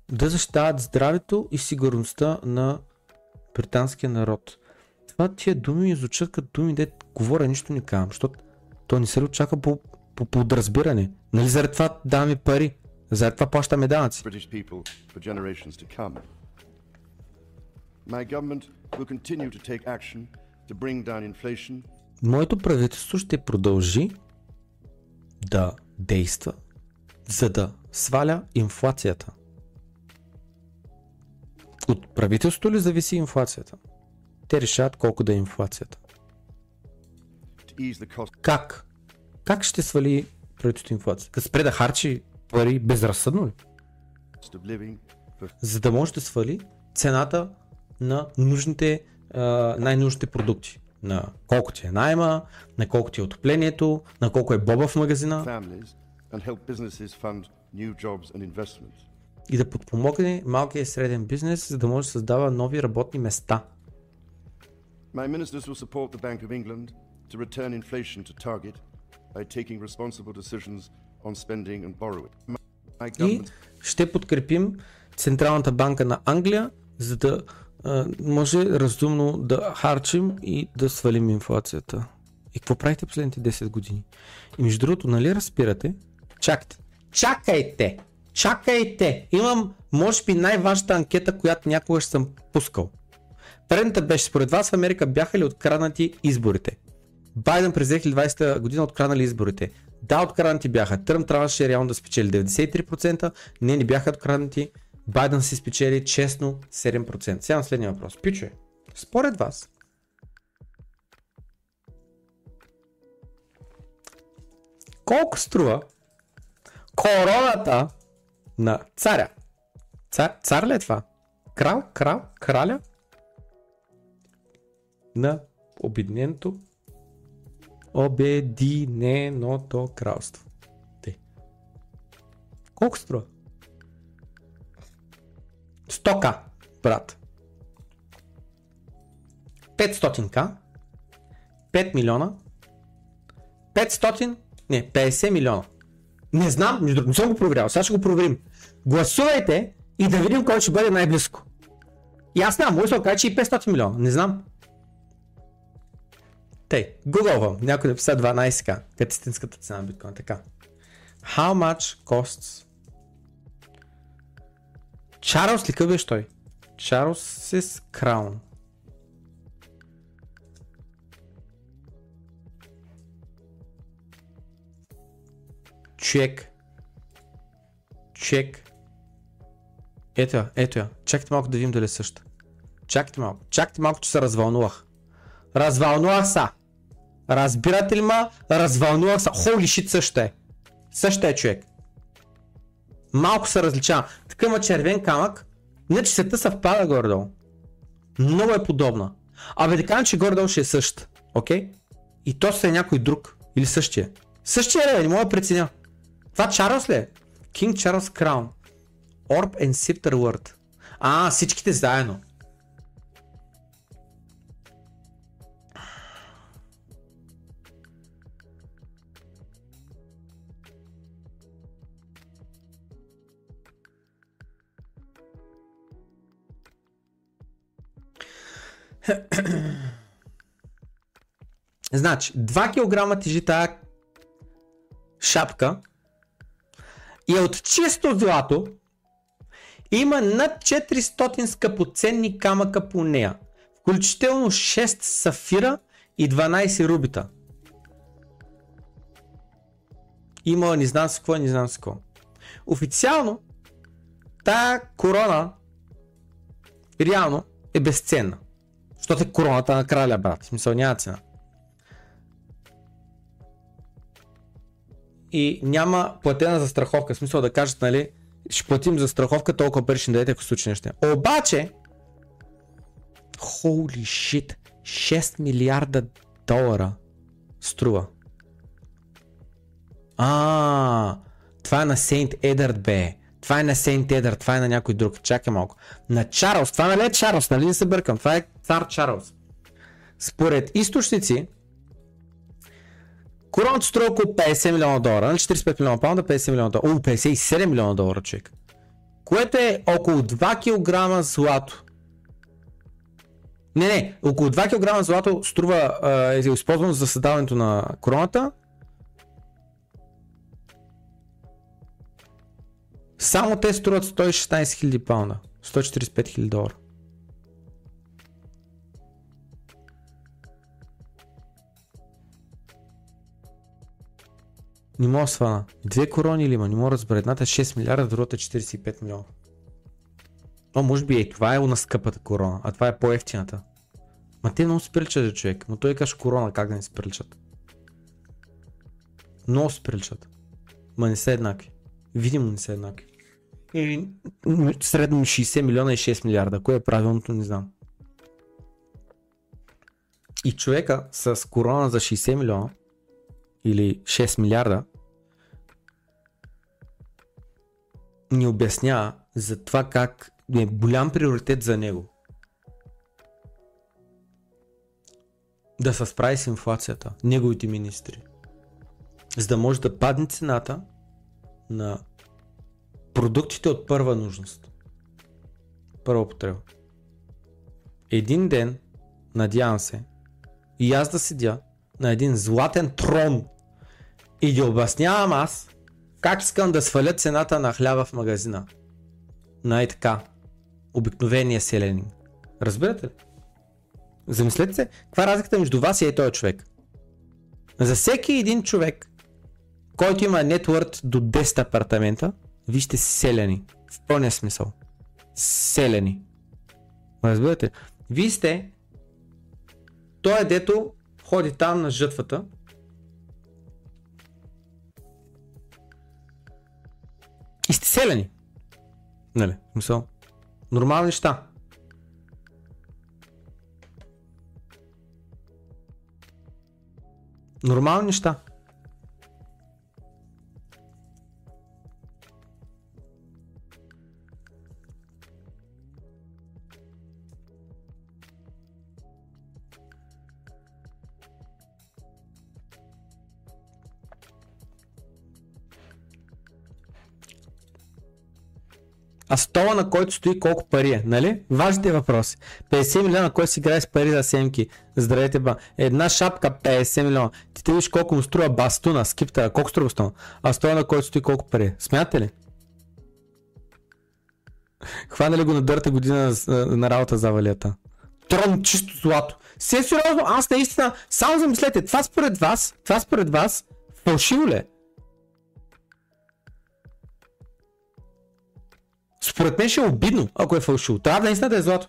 Да защитават здравето и сигурността на британския народ. Това тия думи звучат като думи, де говоря, нищо не казвам, защото то не се ли очака по, по подразбиране. Нали заради това даваме пари, заради това плащаме данъци. Моето правителство ще продължи да действа, за да сваля инфлацията. От правителството ли зависи инфлацията? Те решават колко да е инфлацията. Как? Как ще свали правителството инфлацията? Като спре да харчи пари безразсъдно ли? За да може да свали цената на нужните, най-нужните продукти. На колко ти е найма, на колко ти е отоплението, на колко е боба в магазина. И да подпомогне малкия и среден бизнес, за да може да създава нови работни места. И ще подкрепим Централната банка на Англия, за да може разумно да харчим и да свалим инфлацията. И какво правите последните десет години? И между другото, нали разбирате? Чакайте, чакайте, чакайте, имам може би най-важната анкета, която някога ще съм пускал. Предната беше, според вас в Америка бяха ли откраднати изборите? Байден през две хиляди и двадесета година откраднали изборите. Да, откраднати бяха. Тръмп трябваше реално да спечели деветдесет и три процента, не, не бяха откраднати. Байден си спечели честно седем процента. Сега на следния въпрос. Пичове, според вас, колко струва короната на царя? Цар, цар ли е това? Крал, крал, краля на Обединеното Обединеното кралство. Те. Колко струва? сто хиляди, брат. петстотин хиляди, пет милиона, петстотин, не, петдесет милиона. Не знам, между другото, не съм го проверял, сега ще го проверим. Гласувайте и да видим кой ще бъде най-близко. И аз знам, може да окаже, че и петстотин милиона, не знам. Тей, гугълвам, някой написа дванайсет хиляди, където истинската цена на биткоин, така. How much costs? Чарлз ли къв беше той? Чарлз is crown. Чек. Чек. Ето я, ето я. Чакайте малко да видим дали е също. Чакайте малко. Чакайте малко, че се развълнувах. Развълнувах са. Разбирате ли ма? Развълнувах са. Holy shit, също е. Също е човек. Малко се различава. Така има червен камък. Не, че сета съвпада горе-долу. Много е подобна. Абе да кажем, че горе-долу ще е същ. Окей? И то се е някой друг. Или същия. Същия е, не мога да преценя. Това Чарлз ли е? King Charles Crown. Orb and Scepter World. А, всичките заедно. Значи, два килограма тежи тая шапка и от чисто злато има над четиристотин скъпоценни камъка по нея, включително шест сафира и дванайсет рубита. Има не знам с какво, не знам с какво. Официално тая корона реално е безценна. Защото е короната на краля, брат, в смисъл няма цена. И няма платена застраховка, в смисъл да кажат, нали, ще платим застраховка, толкова пари ще дадете, ако случи нещо. Обаче, holy shit, шест милиарда долара струва. А, това е на Сейнт Едърд, бе. Това е на Сейнт Едърд, това е на някой друг. Чакай малко. На Чарлз, това не е Чарлз, нали не се бъркам, това е цар Чарлз. Според източници, короната струва около петдесет милиона долара, на четирийсет и пет милиона паунда, петдесет милиона долара, о, петдесет и седем милиона долара, човек. Което е около два килограма злато. Не, не, около два килограма злато струва, е, е използвано за създаването на короната. Само те струват сто и шестнайсет хиляди паунда, сто четирийсет и пет хиляди долара. Не мога свана. Две корони или има? Не мога разбера. Едната е шест милиарда, другата е четирийсет и пет милиона. Но може би е, това е на скъпата корона, а това е по-евтината. Ма те много сприличат, човек. Но той каже корона, как да не сприличат? Много сприличат. Ма не са еднакви. Видимо не са еднакви. Средно шейсет милиона и шест милиарда. Кое е правилното, не знам. И човека с корона за шейсет милиона или шест милиарда ни обяснява за това как е голям приоритет за него да се справи с инфлацията, неговите министри, за да може да падне цената на продуктите от първа нужност, първа употреба. Един ден, надявам се, и аз да седя на един златен трон и ги обяснявам аз как искам да сваля цената на хляба в магазина. Най така, обикновения селянин. Разбирате ли? Замислете се, каква е разликата между вас и е този човек. За всеки един човек, който има нетворд до десет апартамента, вижте селяни. В пълния смисъл. Селяни. Разбирате ли? Вие сте той, дето ходи там на жътвата и сте селени, нали, мисъл, нормални неща. Нормални неща. А стола, на който стои, колко пари е, нали? Важните въпроси. петдесет милиона, кой си играе с пари за семки? Здравейте, ба. Една шапка петдесет милиона. Ти те виж колко му струва бастуна, скиптера, колко струва бастуна? А стола, на който стои, колко пари е? Смятате ли? Хванали го на дърта година на работа за валията. Трон чисто злато. Все сериозно, аз наистина, само замислете, това според вас, това според вас, фалшиво ли? Според мен ще е обидно, ако е фалшиво. Трябва наистина да е злато.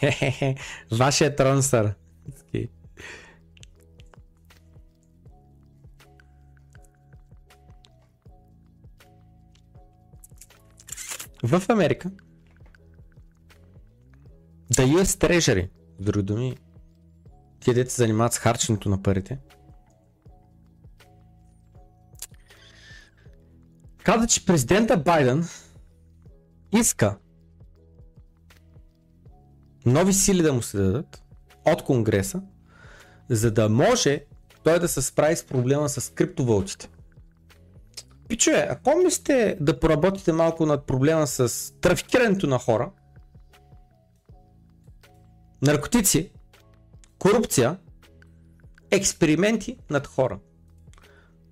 Хе-хе-хе, вашия трон, сър. В Америка да ю ес Treasury, други думи, тия дете се занимават с харченето на парите, каза, че президента Байден иска нови сили да му се дадат от Конгреса, за да може той да се справи с проблема с криптовалутите. Пичове, ако мислите да поработите малко над проблема с трафикирането на хора, наркотици, корупция, експерименти над хора.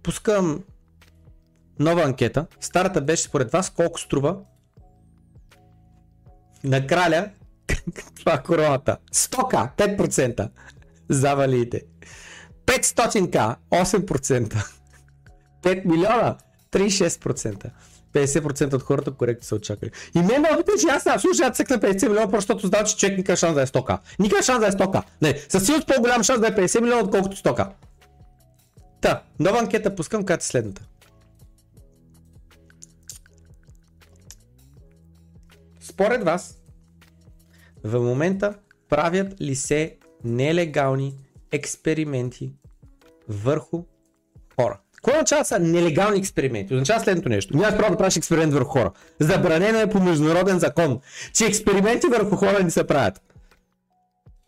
Пускам нова анкета. Старата беше според вас колко струва на краля това короната. сто хиляди, пет процента завалиите. петстотин хиляди, осем процента. пет милиона. трийсет и шест процента. петдесет процента от хората коректно са очаквали. И мен ме обидва, че аз не слушай, аз цъкна петдесет милиона, защото знам, че човек никакъв шанс да е сто хиляди. Никакъв шанс да е сто хиляди. Не, със сигурност по-голям шанс да е петдесет милиона, отколкото сто хиляди. Та, нова анкета пускам, която е следната. Според вас, в момента правят ли се нелегални експерименти върху хора? Кое означава са нелегални експерименти? Означава следното нещо. Нямаш право да правиш експеримент върху хора. Забранено е по международен закон, че експерименти върху хора не се правят.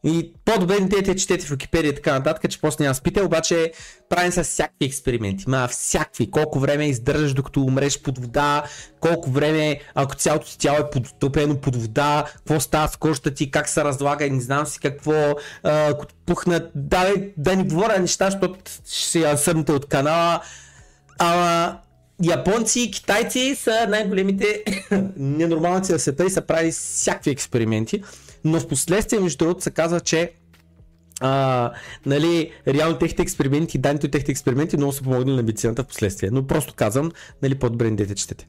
И по-добре не те четете в Википедия и така нататък, че после няма спите, обаче правим са всякакви експерименти. Ма всякакви. Колко време издържаш докато умреш под вода, колко време, ако цялото ти тяло е подтопено под вода, какво става с кожата ти, как се разлага, не знам си какво, ако пухнат, да, да не говоря неща, защото ще се съмните от канала. Ама японци и китайци са най-големите ненормалници в света и са правили всякакви експерименти. Но в последствие, между другото, се казва, че а, нали, реално техните експерименти, данните от техните експерименти много са помогнали на медицината в последствие. Но просто казвам, нали, по-добре не дете четете.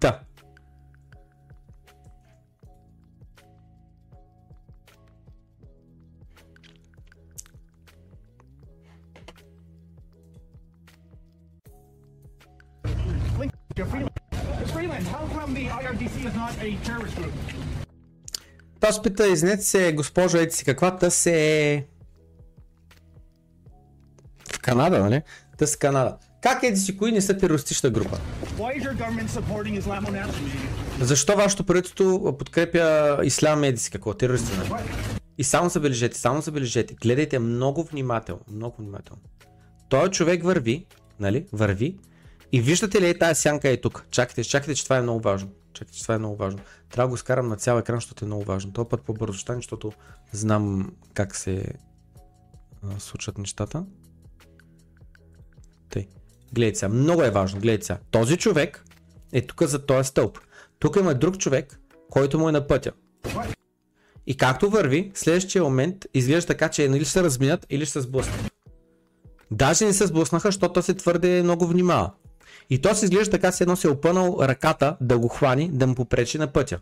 Та. Та спита, изнете се, госпожо, ете си каква, та се в Канада, нали? Та се Канада. Как ете си кои не са терористична група? Защо вашето правителство подкрепя ислям, ете си какво, терористи, нали? И само забележете, само забележете, гледайте много внимателно, много внимателно. Той човек върви, нали, върви. И виждате ли е тази сянка е тук? Чакайте, чакайте, че това е много важно. Чакайте, че това е много важно. Трябва да го скарам на цял екран, защото е много важно. Този път по-бързо ще стане, защото знам как се а, случват нещата. Тъй. Гледайте сега, много е важно, гледайте сега. Този човек е тук за този стълб. Тук има друг човек, който му е на пътя. И както върви, следващия момент изглежда така, че или ще се разминат, или ще се сблъснат. Даже не се сблъснаха, защото се твърде много внимава. И то се изглежда така, се едно се е опънал ръката да го хвани, да му попречи на пътя.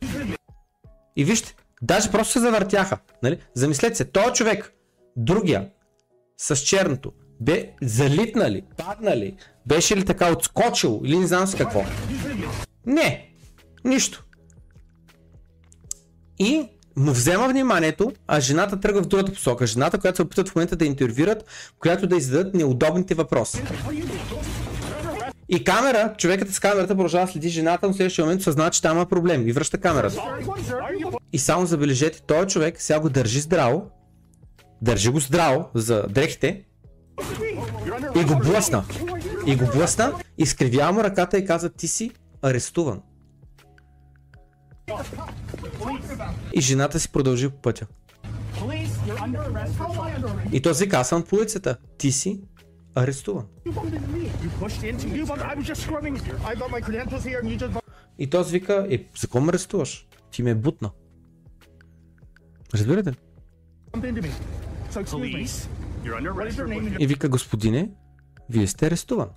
И вижте, даже просто се завъртяха, нали? Замислете се, този човек, другия, с черното, бе залитнали, паднали, беше ли така отскочил или не знам с какво. Не, нищо. И му взема вниманието, а жената тръгва в другата посока. Жената, която се опитват в момента да интервюират, която да издадат неудобните въпроси. И камера, човекът с камерата продължава да следи жената, но в следващия момент съзнава, че там има проблем и връща камерата. И само забележете, този човек сега го държи здраво, държи го здраво за дрехите и го блъсна. И го блъсна, изкривява му ръката и каза: "Ти си арестуван." И жената си продължи по пътя. И този вика: "Аз съм от полицията, ти си арестуван." И този вика: "Е, за какво ме арестуваш? Ти ме бутна." Разбирате ли? И вика: "Господине, вие сте арестуван."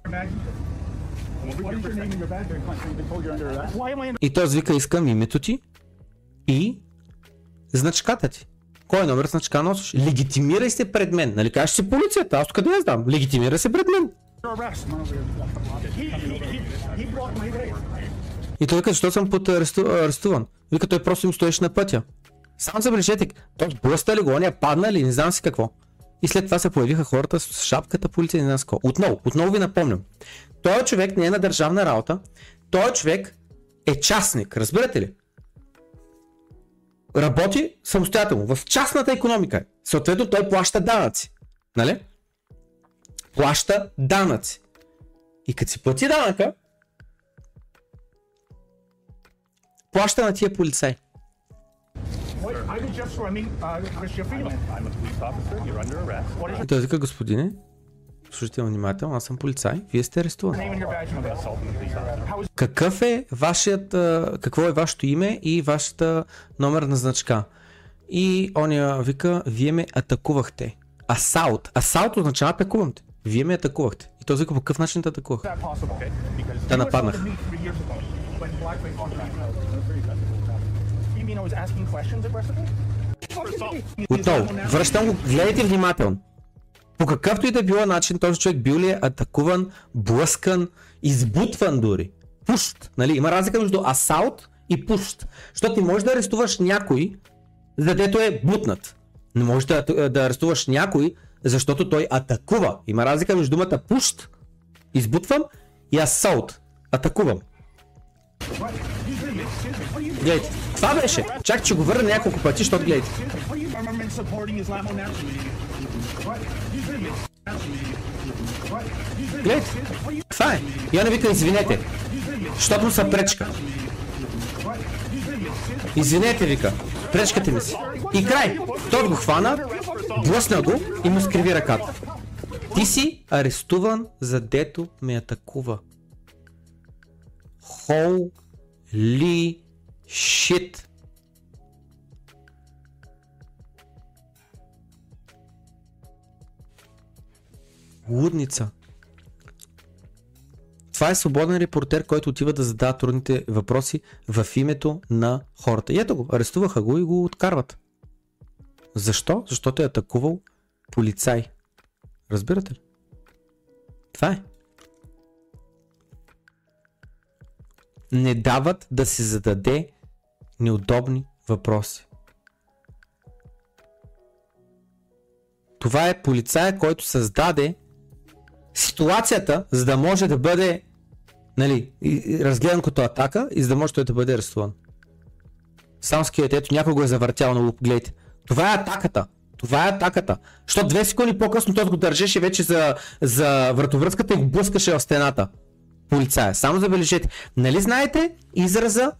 И този вика: "Искам името ти и значката ти." "Кой номер значка носиш?" "Легитимирай се пред мен." "Нали кажеш си полицията, аз тук да я знам." "Легитимирай се пред мен." И той вика: "Защо съм под аресту... арестуван?" Вика: "Той просто им стоеше на пътя." Само забележете, той блъста ли го, он е падна ли, не знам си какво. И след това се появиха хората с шапката, полиция, не знам какво. Отново, отново ви напомням. Той човек не е на държавна работа, той човек е частник, разбирате ли? Работи самостоятелно, в частната икономика. Съответно той плаща данъци, нали? Плаща данъци. И като си плати данъка, плаща на тия полицаи. И той вика: "Господине, слушайте внимателно, аз съм полицай, вие сте арестувани. Какъв е вашият, какво е вашето име и вашата номерна значка?" И оня вика: "Вие ме атакувахте." Асалт. Асалт означава атакувам те. Вие ме атакувахте. И този вика: "По какъв начин те атакувах?" "Да нападнах." Отново, връщам го, гледайте внимателно. По какъвто и да било начин, този човек бил ли е атакуван, блъскан, избутван дори. Пушт, нали? Има разлика между асалт и пушт. Защото ти можеш да арестуваш някой, задето е бутнат. Не можеш да, да арестуваш някой, защото той атакува. Има разлика между думата пушт, избутвам, и асалт, атакувам. Гледайте, това беше. Чак, че го върна няколко пъти, защото гледайте. Гледайте, това е. И он вика: "Извинете, защото му са пречка." "Извинете", вика, "пречкате ми си." И край. Той го хвана, блъсна го и му скриви ръката. "Ти си арестуван, задето ме атакува." Holy shit! Лудница. Това е свободен репортер, който отива да задава трудните въпроси в името на хората. И ето го, арестуваха го и го откарват. Защо? Защото е атакувал полицай. Разбирате ли? Това е. Не дават да се зададе неудобни въпроси. Това е полицай, който създаде ситуацията, за да може да бъде, нали, разгледан като атака и за да може той да бъде арестуван. Само скидайте, ето някой го е завъртял на луп, гледайте. Това е атаката, това е атаката. Що две секунди по-късно той го държеше вече за, за вратовръзката и го блъскаше в стената. Полицая. Само забележете, нали знаете израза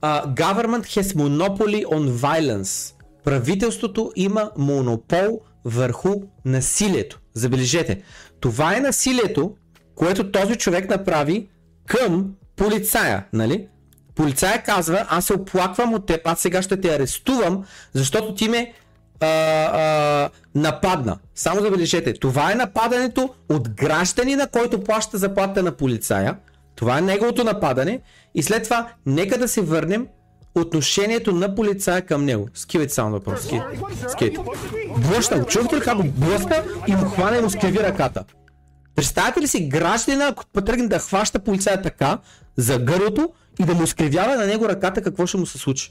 uh, Government has monopoly on violence. Правителството има монопол върху насилието. Забележете, това е насилието, което този човек направи към полицая, нали? Полицая казва: "Аз се оплаквам от теб, аз сега ще те арестувам, защото ти ме а, а, нападна." Само забележете, това е нападането от гражданина, който плаща заплата на полицая. Това е неговото нападане и след това нека да се върнем отношението на полицая към него. Скивайте само въпрос, скивайте, скивайте. Блъща го, чувате ли как го блъща и му хвана и му скриви ръката? Представете ли си гражданина, ако потръгне да хваща полицая така за гърлото и да му скривява на него ръката, какво ще му се случи?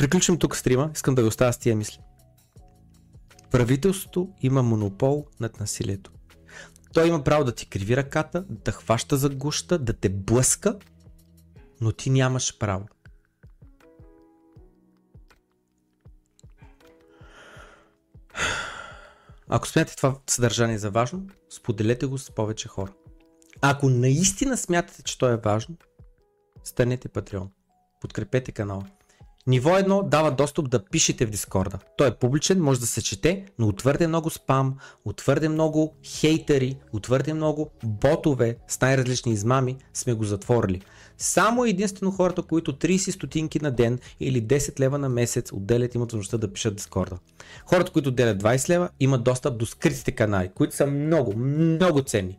приключим тук стрима, искам да ви оставя с тия мисли. Правителството има монопол над насилието. Той има право да ти криви ръката, да те хваща за гуща, да те блъска, но ти нямаш право. Ако смятате това съдържание за важно, споделете го с повече хора. Ако наистина смятате, че то е важно, станете Patreon. Подкрепете канала. Ниво едно дава достъп да пишете в Дискорда. Той е публичен, може да се чете, но отвърде много спам, отвърде много хейтери, отвърде много ботове с най-различни измами сме го затворили. Само единствено хората, които трийсет стотинки на ден или десет лева на месец отделят, имат възможността да пишат в Дискорда. Хората, които отделят двайсет лева, имат достъп до скритите канали, които са много, много ценни.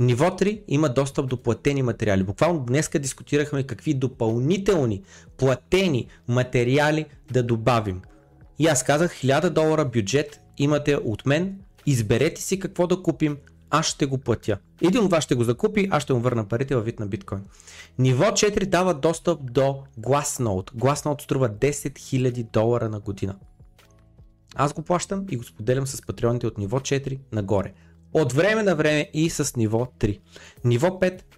Ниво три има достъп до платени материали. Буквално днеска дискутирахме какви допълнителни платени материали да добавим. И аз казах хиляда долара бюджет имате от мен, изберете си какво да купим, аз ще го платя. Един от вас ще го закупи, аз ще му върна парите във вид на биткоин. Ниво четири дава достъп до Glassnode. Glassnode струва десет хиляди долара на година. Аз го плащам и го споделям с патреоните от ниво четири нагоре. От време на време и с ниво три. Ниво пет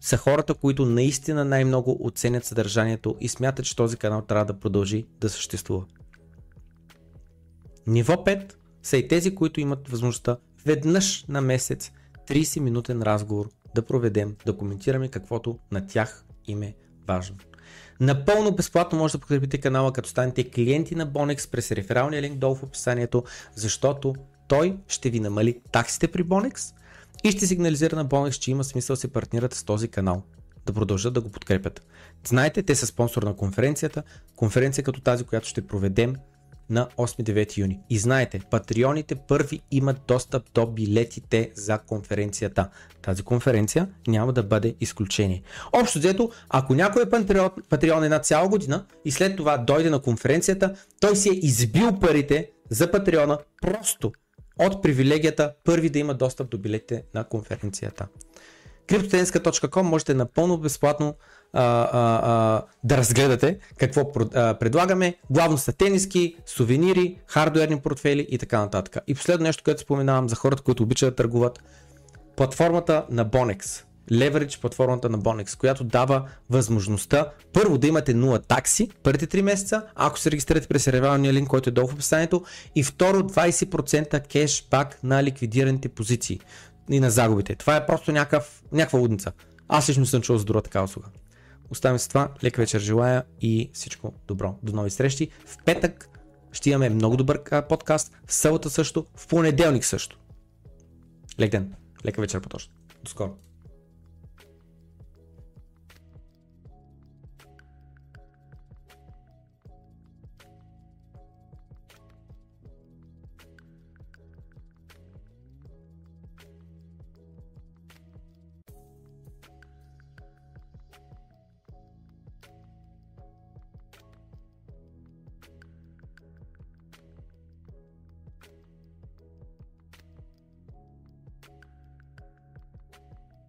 са хората, които наистина най-много оценят съдържанието и смятат, че този канал трябва да продължи да съществува. Ниво пет са и тези, които имат възможността веднъж на месец трийсет минутен разговор да проведем, да коментираме каквото на тях им е важно. Напълно безплатно може да подкрепите канала, като станете клиенти на Bonex през рефералния линк долу в описанието, защото той ще ви намали таксите при Bonex и ще сигнализира на Bonex, че има смисъл да се партнират с този канал, да продължат да го подкрепят. Знаете, те са спонсор на конференцията, конференция като тази, която ще проведем на осми-девети юни. И знаете, патреоните първи имат достъп до билетите за конференцията. Тази конференция няма да бъде изключение. Общо взето, ако някой е патреон една цяла година и след това дойде на конференцията, той си е избил парите за патреона просто от привилегията първи да има достъп до билетите на конференцията. Криптотенска точка ком можете напълно безплатно а, а, а, да разгледате какво а, предлагаме. Главно са тениски, сувенири, хардуерни портфели и така нататък. И последно нещо, което споменавам за хората, които обичат да търгуват. Платформата на Bonex, Leverage платформата на Bonex, която дава възможността първо да имате нула такси първите три месеца, ако се регистрирате през рефералния линк, който е долу в описанието, и второ двайсет процента кешбак на ликвидираните позиции и на загубите. Това е просто някакъв, някаква лудница. Аз лично съм чул за друга така услуга. Оставим с това, лека вечер желая и всичко добро. До нови срещи. В петък ще имаме много добър подкаст, в събота също, в понеделник също. Лек ден, лека вечер по-точно. До скоро.